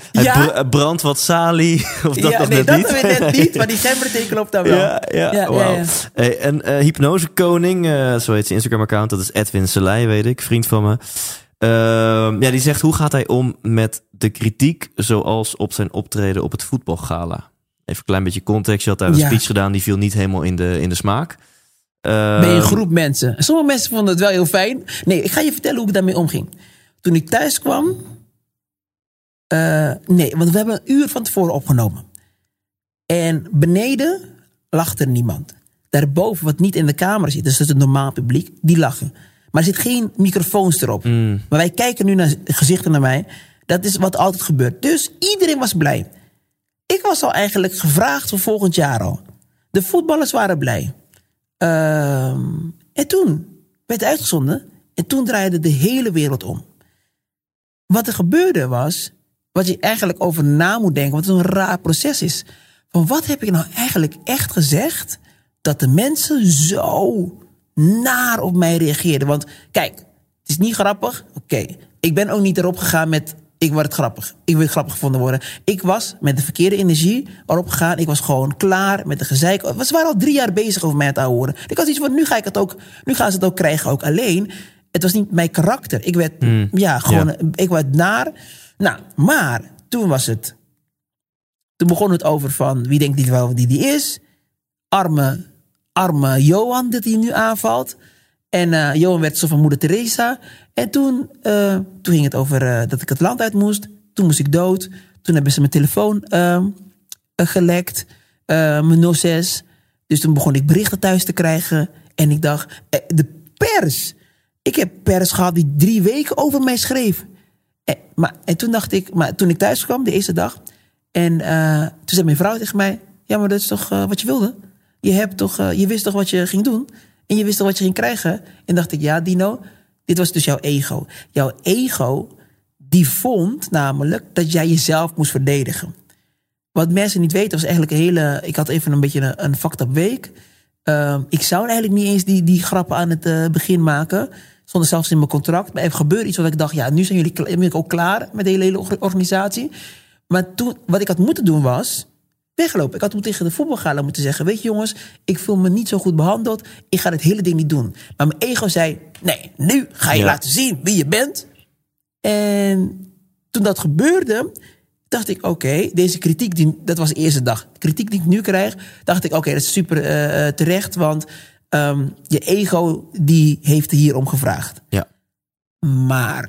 Brandt wat salie. Of dat nog net niet. Dat net niet, maar die gemberthee klopt dan wel. Ja. Hey, en hypnosekoning, zo heet zijn Instagram-account. Dat is Edwin Selei, weet ik, vriend van me. Die zegt, hoe gaat hij om met de kritiek zoals op zijn optreden op het voetbalgala? Even een klein beetje context. Je had daar een speech gedaan. Die viel niet helemaal in de smaak. Bij een groep mensen. Sommige mensen vonden het wel heel fijn. Nee, ik ga je vertellen hoe ik daarmee omging. Toen ik thuis kwam... want we hebben een uur van tevoren opgenomen. En beneden lacht er niemand. Daarboven, wat niet in de camera zit... dus dat is het normaal publiek, die lachen. Maar er zit geen microfoons erop. Mm. Maar wij kijken nu naar gezichten naar mij. Dat is wat altijd gebeurt. Dus iedereen was blij... Ik was al eigenlijk gevraagd voor volgend jaar al. De voetballers waren blij. En toen werd het uitgezonden. En toen draaide de hele wereld om. Wat er gebeurde was... wat je eigenlijk over na moet denken... want het een raar proces is. Van wat heb ik nou eigenlijk echt gezegd... dat de mensen zo naar op mij reageerden. Want kijk, het is niet grappig. Oké. Ik ben ook niet erop gegaan met... ik word het grappig. Ik wil grappig gevonden worden. Ik was met de verkeerde energie erop gegaan. Ik was gewoon klaar met de gezeik. Ze waren al 3 jaar bezig over mij aan het horen. Ik had iets van, nu gaan ze het ook krijgen. Ook alleen, het was niet mijn karakter. Ik werd, ik werd naar. Nou, maar toen was het. Toen begon het over van, wie denkt niet wel die is? Arme Johan, dat hij nu aanvalt. En Johan werd zo van moeder Teresa. En toen ging het over dat ik het land uit moest. Toen moest ik dood. Toen hebben ze mijn telefoon gelekt. Mijn 06. Dus toen begon ik berichten thuis te krijgen. En ik dacht, de pers. Ik heb pers gehad die 3 weken over mij schreef. Maar toen ik thuis kwam, de eerste dag. En toen zei mijn vrouw tegen mij. Ja, maar dat is toch wat je wilde? Je wist toch wat je ging doen? En je wist al wat je ging krijgen. En dacht ik, ja Dino, dit was dus jouw ego. Jouw ego, die vond namelijk dat jij jezelf moest verdedigen. Wat mensen niet weten, was eigenlijk ik had even een beetje een fucked up week. Ik zou eigenlijk niet eens die grappen aan het begin maken. Stond zelfs in mijn contract. Maar er gebeurde iets wat ik dacht, ja, nu zijn jullie ook klaar met de hele organisatie. Maar toen, wat ik had moeten doen was... weglopen. Ik had toen tegen de voetbalgala moeten zeggen... weet je jongens, ik voel me niet zo goed behandeld. Ik ga dit hele ding niet doen. Maar mijn ego zei, nee, nu ga je laten zien wie je bent. En toen dat gebeurde, dacht ik... oké, deze kritiek, dat was de eerste dag. De kritiek die ik nu krijg, dacht ik... oké, dat is super terecht, want je ego die heeft hierom gevraagd. Ja. Maar...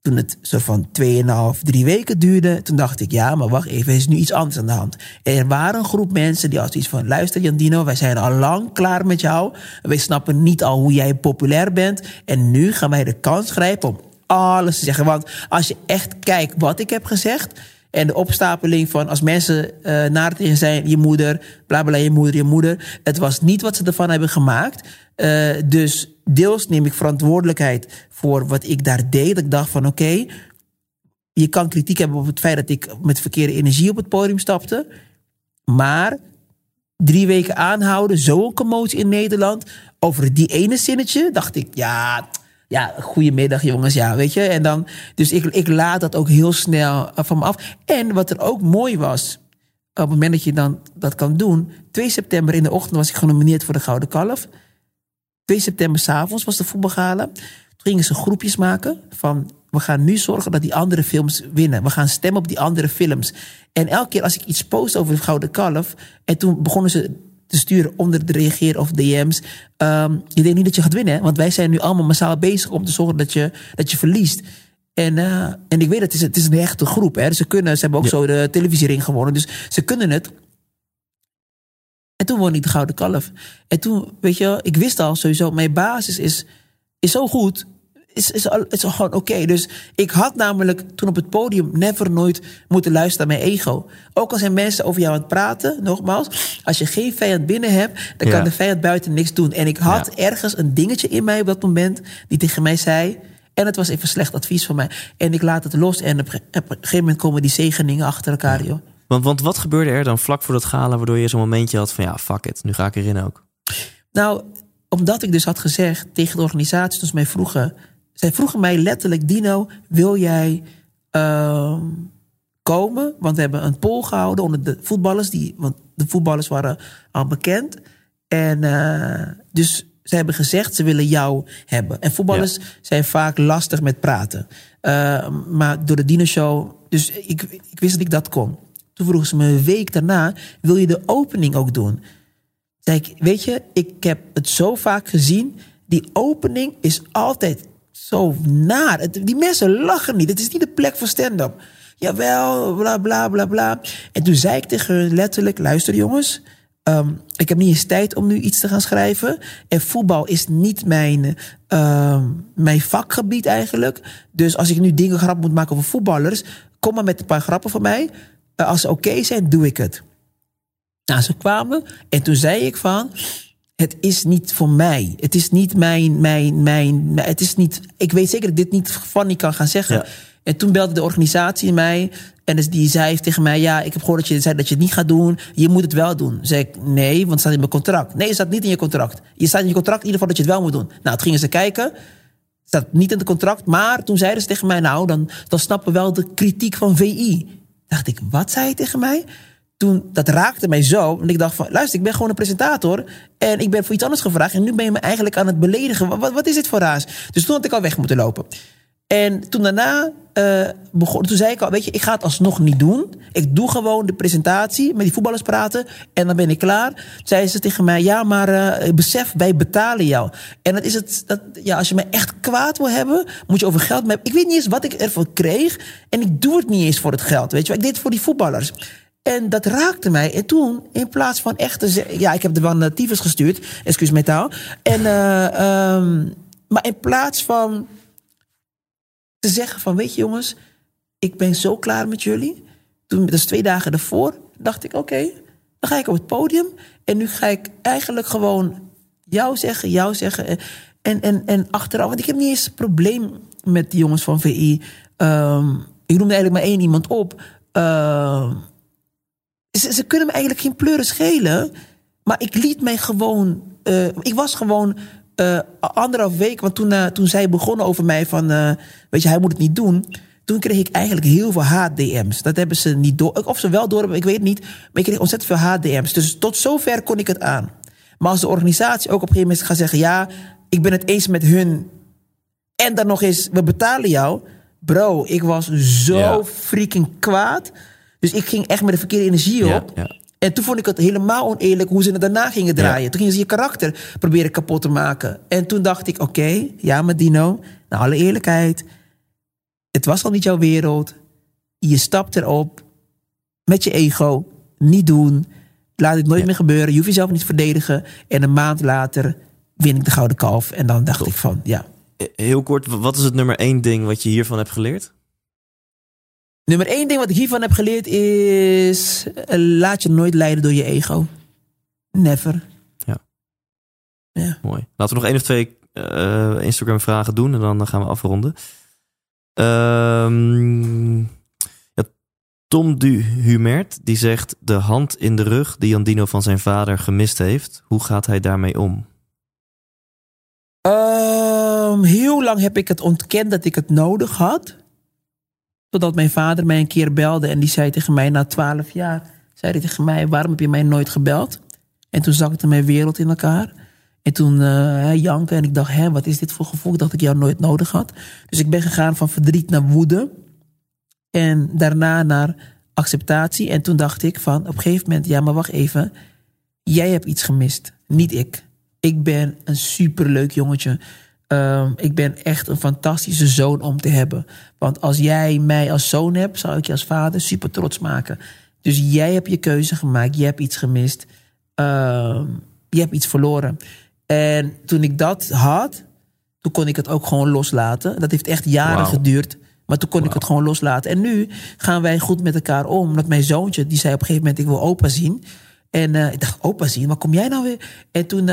toen het zo van 2,5, 3 weken duurde... toen dacht ik, ja, maar wacht even, er is nu iets anders aan de hand. Er waren een groep mensen die als iets van... luister Jandino, wij zijn al lang klaar met jou. Wij snappen niet al hoe jij populair bent. En nu gaan wij de kans grijpen om alles te zeggen. Want als je echt kijkt wat ik heb gezegd... en de opstapeling van als mensen naar het zijn... je moeder, bla bla, je moeder... het was niet wat ze ervan hebben gemaakt. Dus... deels neem ik verantwoordelijkheid voor wat ik daar deed. Ik dacht van oké, je kan kritiek hebben op het feit dat ik met verkeerde energie op het podium stapte. Maar 3 weken aanhouden. Zo'n commotie in Nederland. Over die ene zinnetje dacht ik, ja, goedemiddag jongens, ja, weet je. En dan, dus ik laat dat ook heel snel van me af. En wat er ook mooi was, op het moment dat je dan dat kan doen... 2 september in de ochtend was ik genomineerd voor de Gouden Kalf. 2 september 's avonds was de voetbalgala. Toen gingen ze groepjes maken van... we gaan nu zorgen dat die andere films winnen. We gaan stemmen op die andere films. En elke keer als ik iets post over de Gouden Kalf... en toen begonnen ze te sturen onder de reageer of DM's... je denkt niet dat je gaat winnen, hè? Want wij zijn nu allemaal massaal bezig... om te zorgen dat je verliest. En ik weet, het is een hechte groep. Hè? Dus ze hebben ook zo de televisiering gewonnen. Dus ze kunnen het. En toen won ik de Gouden Kalf. En toen, weet je, ik wist al sowieso... mijn basis is zo goed... is gewoon oké. Dus ik had namelijk toen op het podium... never nooit moeten luisteren naar mijn ego. Ook al zijn mensen over jou aan het praten... nogmaals, als je geen vijand binnen hebt... dan kan de vijand buiten niks doen. En ik had ergens een dingetje in mij op dat moment... die tegen mij zei... en het was even slecht advies van mij. En ik laat het los en op een gegeven moment... komen die zegeningen achter elkaar, joh. Want wat gebeurde er dan vlak voor dat gala... waardoor je zo'n momentje had van ja, fuck it, nu ga ik erin ook? Nou, omdat ik dus had gezegd tegen de organisatie... toen ze mij vroegen... Zij vroegen mij letterlijk, Dino, wil jij komen? Want we hebben een poll gehouden onder de voetballers. Want de voetballers waren al bekend. En dus ze hebben gezegd, ze willen jou hebben. En voetballers zijn vaak lastig met praten. Maar door de Dino-show, dus ik wist dat ik dat kon. Toen vroegen ze me een week daarna, wil je de opening ook doen? Zei ik, weet je, ik heb het zo vaak gezien. Die opening is altijd... zo naar. Die mensen lachen niet. Het is niet de plek voor stand-up. Jawel, bla, bla, bla, bla. En toen zei ik tegen hun letterlijk... luister jongens, ik heb niet eens tijd om nu iets te gaan schrijven. En voetbal is niet mijn vakgebied eigenlijk. Dus als ik nu dingen grap moet maken over voetballers... kom maar met een paar grappen van mij. Als ze oké zijn, doe ik het. Nou, ze kwamen en toen zei ik van... het is niet voor mij. Het is niet mijn. Het is niet. Ik weet zeker dat ik dit niet van ik kan gaan zeggen. Ja. En toen belde de organisatie mij. En dus die zei tegen mij: ja, ik heb gehoord dat je zei dat je het niet gaat doen. Je moet het wel doen. Zei ik: nee, want het staat in mijn contract. Nee, het staat niet in je contract. Je staat in je contract in ieder geval dat je het wel moet doen. Nou, het gingen ze kijken. Het staat niet in het contract. Maar toen zeiden ze tegen mij: nou, dan snappen we wel de kritiek van VI. Dacht ik: wat zei je tegen mij? Toen, dat raakte mij zo. En ik dacht van, luister, ik ben gewoon een presentator. En ik ben voor iets anders gevraagd. En nu ben je me eigenlijk aan het beledigen. Wat is dit voor raas? Dus toen had ik al weg moeten lopen. En toen daarna toen zei ik al, weet je, ik ga het alsnog niet doen. Ik doe gewoon de presentatie, met die voetballers praten. En dan ben ik klaar. Toen zei ze tegen mij, ja, maar besef, wij betalen jou. En dat is het, als je mij echt kwaad wil hebben, moet je over geld mee hebben. Ik weet niet eens wat ik ervoor kreeg. En ik doe het niet eens voor het geld, weet je. Maar ik deed het voor die voetballers. En dat raakte mij. En toen, in plaats van echt te zeggen... ja, ik heb de van tyfus gestuurd. Excuus mijn taal. En, maar in plaats van te zeggen van... weet je jongens, ik ben zo klaar met jullie. Toen, dat is 2 dagen ervoor, dacht ik... oké, dan ga ik op het podium. En nu ga ik eigenlijk gewoon jou zeggen. En achteraf, want ik heb niet eens een probleem met die jongens van VI. Ik noemde eigenlijk maar 1 iemand op... Ze kunnen me eigenlijk geen pleuren schelen. Maar ik liet mij gewoon... ik was gewoon 1,5 week... want toen zij begonnen over mij van... weet je, hij moet het niet doen. Toen kreeg ik eigenlijk heel veel haat-DM's. Dat hebben ze niet door. Of ze wel door hebben, ik weet het niet. Maar ik kreeg ontzettend veel haat-DM's. Dus tot zover kon ik het aan. Maar als de organisatie ook op een gegeven moment gaat zeggen... ja, ik ben het eens met hun. En dan nog eens, we betalen jou. Bro, ik was zo freaking kwaad... Dus ik ging echt met de verkeerde energie op. Ja. En toen vond ik het helemaal oneerlijk hoe ze het daarna gingen draaien. Ja. Toen gingen ze je karakter proberen kapot te maken. En toen dacht ik, oké, ja, maar Dino, naar alle eerlijkheid. Het was al niet jouw wereld. Je stapt erop. Met je ego. Niet doen. Laat het nooit meer gebeuren. Je hoeft jezelf niet te verdedigen. En een maand later win ik de Gouden Kalf. En dan dacht ik van, ja. Heel kort, wat is het nummer 1 ding wat je hiervan hebt geleerd? Nummer 1 ding wat ik hiervan heb geleerd is... laat je nooit leiden door je ego. Never. Ja. Mooi. Laten we nog 1 of 2 Instagram vragen doen... en dan gaan we afronden. Tom du Humert die zegt de hand in de rug die Jandino van zijn vader gemist heeft. Hoe gaat hij daarmee om? Heel lang heb ik het ontkend dat ik het nodig had. Totdat mijn vader mij een keer belde en die zei tegen mij na 12 jaar... zei hij tegen mij, waarom heb je mij nooit gebeld? En toen zakte mijn wereld in elkaar. En toen janken en ik dacht, hé, wat is dit voor gevoel? Ik dacht dat ik jou nooit nodig had. Dus ik ben gegaan van verdriet naar woede. En daarna naar acceptatie. En toen dacht ik van, op een gegeven moment, ja, maar wacht even. Jij hebt iets gemist, niet ik. Ik ben een superleuk jongetje. Ik ben echt een fantastische zoon om te hebben. Want als jij mij als zoon hebt, zou ik je als vader super trots maken. Dus jij hebt je keuze gemaakt. Je hebt iets gemist. Je hebt iets verloren. En toen ik dat had, toen kon ik het ook gewoon loslaten. Dat heeft echt jaren geduurd. Maar toen kon ik het gewoon loslaten. En nu gaan wij goed met elkaar om. Omdat mijn zoontje, die zei op een gegeven moment, ik wil opa zien. En ik dacht, opa zien? Waar kom jij nou weer? En toen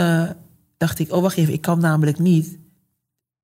dacht ik, oh wacht even, ik kan namelijk niet.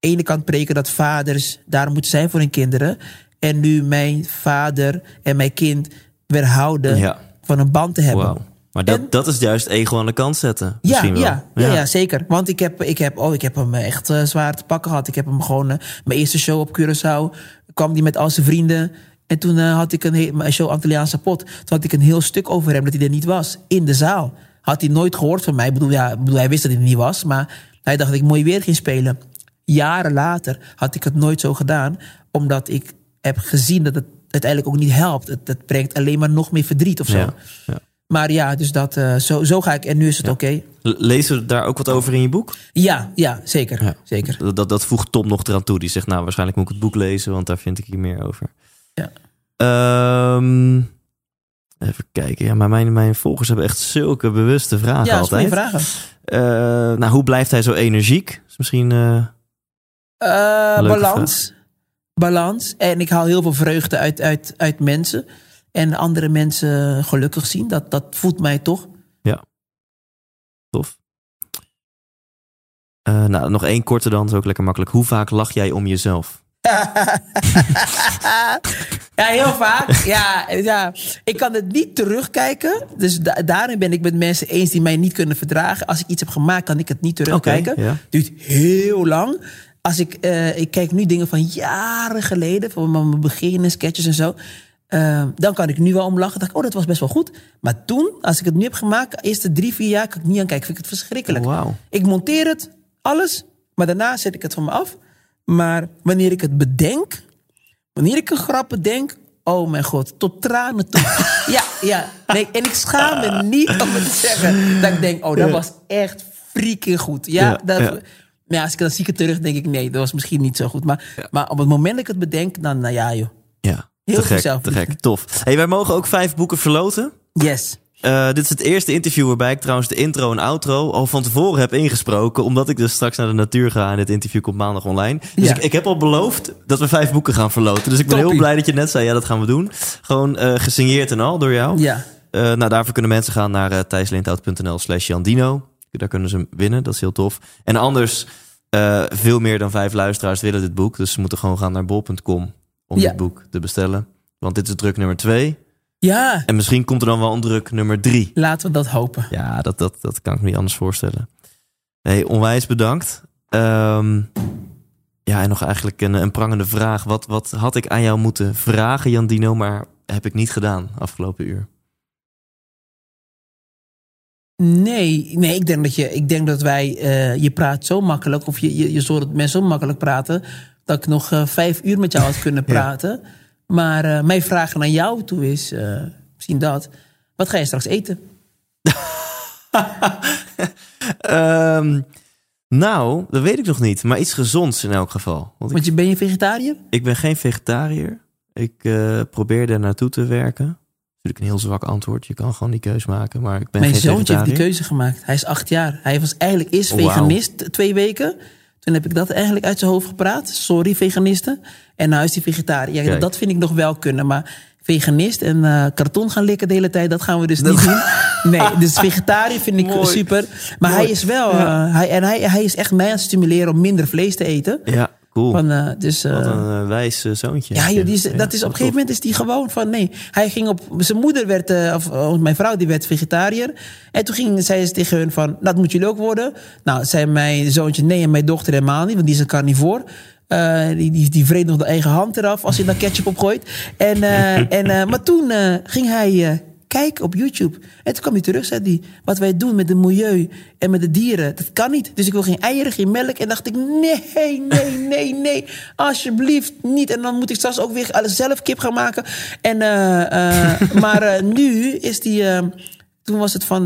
Aan de ene kant preken dat vaders daar moeten zijn voor hun kinderen. En nu mijn vader en mijn kind weerhouden van een band te hebben. Wow. Maar dat is juist ego aan de kant zetten. Ja, wel. Ja, zeker. Want ik heb hem echt zwaar te pakken gehad. Ik heb hem gewoon mijn eerste show op Curaçao. Kwam die met al zijn vrienden. En toen had ik een show Antilliaanse pot. Toen had ik een heel stuk over hem dat hij er niet was. In de zaal. Had hij nooit gehoord van mij. Ik bedoel, hij wist dat hij er niet was. Maar hij dacht dat ik mooi weer ging spelen. Jaren later had ik het nooit zo gedaan. Omdat ik heb gezien dat het uiteindelijk ook niet helpt. Het brengt alleen maar nog meer verdriet of zo. Ja, ja. Maar ja, dus dat, zo ga ik. En nu is het oké. Lezen we daar ook wat over in je boek? Ja, zeker. Ja. Zeker. Dat voegt Tom nog eraan toe. Die zegt, nou, waarschijnlijk moet ik het boek lezen, want daar vind ik hier meer over. Ja. Even kijken. Ja, maar mijn volgers hebben echt zulke bewuste vragen altijd. Ja, dat is mooie vragen. Nou, hoe blijft hij zo energiek? Is misschien balans. Vraag. Balans. En ik haal heel veel vreugde uit mensen. En andere mensen gelukkig zien. Dat voedt mij toch. Ja. Tof. Nou, nog één korte dan. Dat is ook lekker makkelijk. Hoe vaak lach jij om jezelf? Ja, heel vaak. Ja. Ik kan het niet terugkijken. Dus daarin ben ik met mensen eens die mij niet kunnen verdragen. Als ik iets heb gemaakt, kan ik het niet terugkijken. Okay, ja. Duurt heel lang. Als ik kijk nu dingen van jaren geleden. Van mijn beginnen, sketches en zo. Dan kan ik nu wel om lachen. Dacht ik, dat was best wel goed. Maar toen, als ik het nu heb gemaakt, eerste 3-4 jaar kan ik niet aan kijken. Vind ik het verschrikkelijk. Oh, wow. Ik monteer het, alles. Maar daarna zet ik het van me af. Maar wanneer ik het bedenk, wanneer ik een grap bedenk, oh mijn god, tot tranen toe. Ja. Nee, en ik schaam me niet om het te zeggen. Dat ik denk, dat was echt freaking goed. Maar als ik dan zie ik het terug, denk ik, nee, dat was misschien niet zo goed. Maar op het moment dat ik het bedenk, dan, nou ja joh. Ja. Heel te gek, tof. Hey, wij mogen ook 5 boeken verloten. Yes. Dit is het eerste interview waarbij ik trouwens de intro en outro al van tevoren heb ingesproken. Omdat ik dus straks naar de natuur ga en dit interview komt maandag online. Dus ik heb al beloofd dat we 5 boeken gaan verloten. Dus ik ben heel blij dat je net zei, ja dat gaan we doen. Gewoon gesigneerd en al door jou. Ja. Nou, daarvoor kunnen mensen gaan naar ThijsLindhout.nl/Jandino. Daar kunnen ze hem winnen, dat is heel tof. En anders, veel meer dan 5 luisteraars willen dit boek. Dus ze moeten gewoon gaan naar bol.com. om dit boek te bestellen. Want dit is druk nummer 2. Ja. En misschien komt er dan wel een druk nummer 3. Laten we dat hopen. Ja, dat kan ik me niet anders voorstellen. Hey, onwijs bedankt. En nog eigenlijk een prangende vraag. Wat had ik aan jou moeten vragen, Jandino, maar heb ik niet gedaan afgelopen uur? Nee, ik denk dat wij... je praat zo makkelijk, of je zorgt dat mensen zo makkelijk praten, dat ik nog 5 uur met jou had kunnen praten. Ja. Maar mijn vraag naar jou toe is, misschien dat, wat ga je straks eten? Nou, dat weet ik nog niet. Maar iets gezonds in elk geval. Want ben je vegetariër? Ik ben geen vegetariër. Ik probeer daar naartoe te werken. Natuurlijk een heel zwak antwoord. Je kan gewoon die keus maken. Maar ik ben geen vegetariër. Mijn zoontje heeft die keuze gemaakt. Hij is 8 jaar. Hij was eigenlijk eerst veganist 2 weken... Toen heb ik dat eigenlijk uit zijn hoofd gepraat. Sorry, veganisten. En nou is die vegetariër. Ja, dat vind ik nog wel kunnen. Maar veganist en karton gaan likken de hele tijd, dat gaan we dus niet doen. Nee, dus vegetariër vind ik super. Maar Mooi. Hij is wel... Hij is echt mij aan het stimuleren om minder vlees te eten. Ja. Cool. Wat een wijs zoontje. Ja, joh, dat is op een gegeven moment is die gewoon van... Nee, hij ging op... Zijn moeder werd... mijn vrouw die werd vegetariër. En toen ging zij eens tegen hun van... Dat moet jullie ook worden. Nou, zei mijn zoontje nee en mijn dochter helemaal niet. Want die is een carnivoor. Die vreet nog de eigen hand eraf als je daar ketchup op gooit. Maar toen ging hij... Kijk op YouTube. En toen kwam hij terug, zei hij... Wat wij doen met het milieu en met de dieren... dat kan niet. Dus ik wil geen eieren, geen melk. En dacht ik, nee. Alsjeblieft niet. En dan moet ik straks ook weer alles zelf kip gaan maken. Maar nu is die... toen was het van...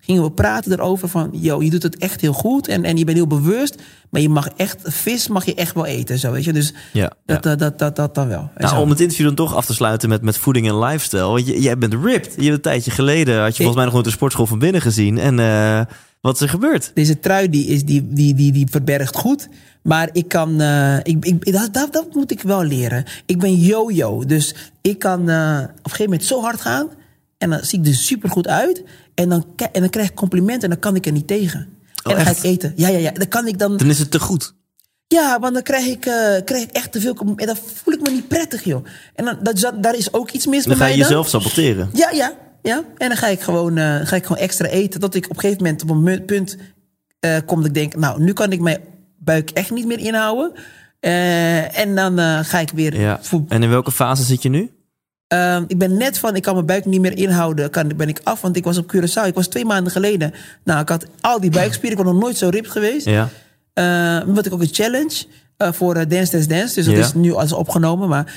gingen we praten erover van... Yo, je doet het echt heel goed en je bent heel bewust... maar je mag echt... vis mag je echt wel eten, zo weet je. Dus ja, dat dan wel. Nou, om het interview dan toch af te sluiten met voeding en lifestyle... want jij bent ripped. Je hebt een tijdje geleden... had je volgens mij nog nooit de sportschool van binnen gezien... en wat is er gebeurd? Deze trui die verbergt goed... Maar ik kan... dat moet ik wel leren. Ik ben yo-yo, dus ik kan op een gegeven moment zo hard gaan... en dan zie ik er supergoed uit... En dan krijg ik complimenten en dan kan ik er niet tegen. Oh, en dan ga ik eten. Ja. Dan kan ik dan... Dan is het te goed. Ja, want dan krijg ik echt te veel... En dan voel ik me niet prettig, joh. En dan, daar is ook iets mis bij mij. Dan ga je jezelf saboteren. Ja. En dan ga ik gewoon extra eten. Tot ik op een gegeven moment op een punt kom... dat ik denk, nou, nu kan ik mijn buik echt niet meer inhouden. En dan ga ik weer... Ja. En in welke fase zit je nu? Ik ben net van, ik kan mijn buik niet meer inhouden. Ben ik af, want ik was op Curaçao. Ik was 2 maanden geleden. Nou, ik had al die buikspieren. Ik was nog nooit zo ripped geweest. Ja. Wat ik ook een challenge voor Dance. Dus dat is nu alles opgenomen. Maar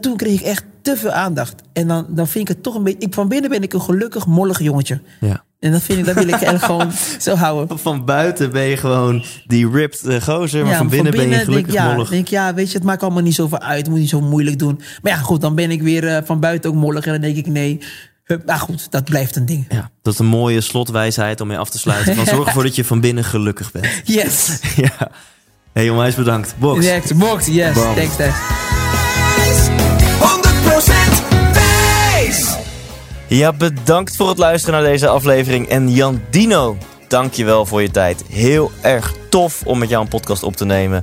toen kreeg ik echt te veel aandacht. En dan vind ik het toch een beetje... Van binnen ben ik een gelukkig, mollig jongetje. Ja. En dat wil ik er gewoon zo houden. Van buiten ben je gewoon die ripped gozer. Maar van binnen ben je gelukkig mollig. Denk, weet je, het maakt allemaal niet zoveel uit. Het moet niet zo moeilijk doen. Maar ja, goed, dan ben ik weer van buiten ook mollig. En dan denk ik, nee. Maar goed, dat blijft een ding. Ja, dat is een mooie slotwijsheid om mee af te sluiten. Van zorg ervoor dat je van binnen gelukkig bent. Yes. Ja. Hey, onwijs bedankt. Box. Box, yes. Bam. Thanks, Thijs. 100% Thijs! Ja, bedankt voor het luisteren naar deze aflevering. En Jandino, dank je wel voor je tijd. Heel erg tof om met jou een podcast op te nemen.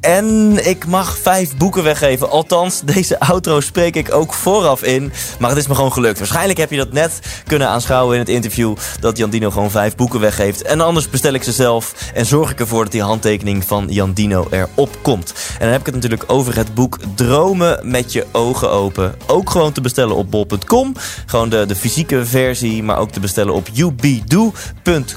En ik mag 5 boeken weggeven. Althans, deze outro spreek ik ook vooraf in. Maar het is me gewoon gelukt. Waarschijnlijk heb je dat net kunnen aanschouwen in het interview... dat Jandino gewoon 5 boeken weggeeft. En anders bestel ik ze zelf. En zorg ik ervoor dat die handtekening van Jandino erop komt. En dan heb ik het natuurlijk over het boek Dromen met je ogen open. Ook gewoon te bestellen op bol.com. Gewoon de fysieke versie, maar ook te bestellen op Youbedo.nl.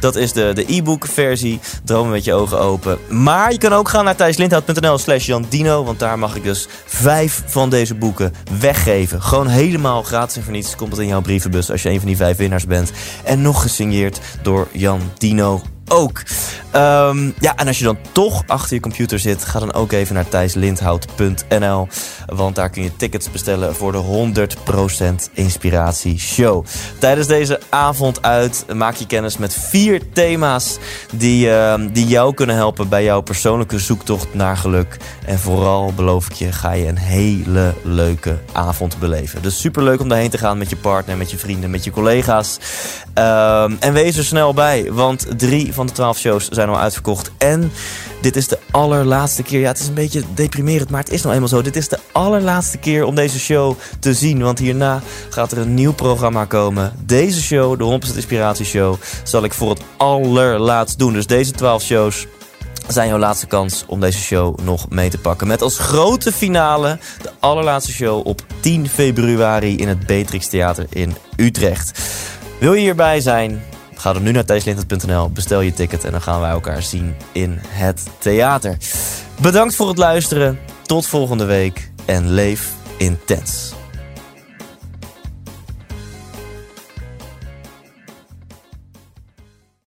Dat is de e-book versie. Dromen met je ogen open. Maar je kan ook gaan naar ThijsLindhout.nl/Jandino. Want daar mag ik dus 5 van deze boeken weggeven. Gewoon helemaal gratis en voor niets. Komt het in jouw brievenbus als je een van die 5 winnaars bent. En nog gesigneerd door Jandino ook. En als je dan toch achter je computer zit... ga dan ook even naar ThijsLindhout.nl. Want daar kun je tickets bestellen voor de 100% Inspiratie Show. Tijdens deze avond uit maak je kennis met 4 thema's... die jou kunnen helpen bij jouw persoonlijke zoektocht naar geluk. En vooral, beloof ik je, ga je een hele leuke avond beleven. Dus superleuk om daarheen te gaan met je partner, met je vrienden, met je collega's. En wees er snel bij, want 3 van de 12 shows... zijn al uitverkocht. En dit is de allerlaatste keer. Ja, het is een beetje deprimerend, maar het is nou eenmaal zo. Dit is de allerlaatste keer om deze show te zien. Want hierna gaat er een nieuw programma komen. Deze show, de 100% Inspiratie Show, zal ik voor het allerlaatst doen. Dus deze 12 shows zijn jouw laatste kans om deze show nog mee te pakken. Met als grote finale de allerlaatste show op 10 februari in het Beatrix Theater in Utrecht. Wil je hierbij zijn? Ga dan nu naar ThijsLindhout.nl, bestel je ticket... en dan gaan wij elkaar zien in het theater. Bedankt voor het luisteren. Tot volgende week en leef intens.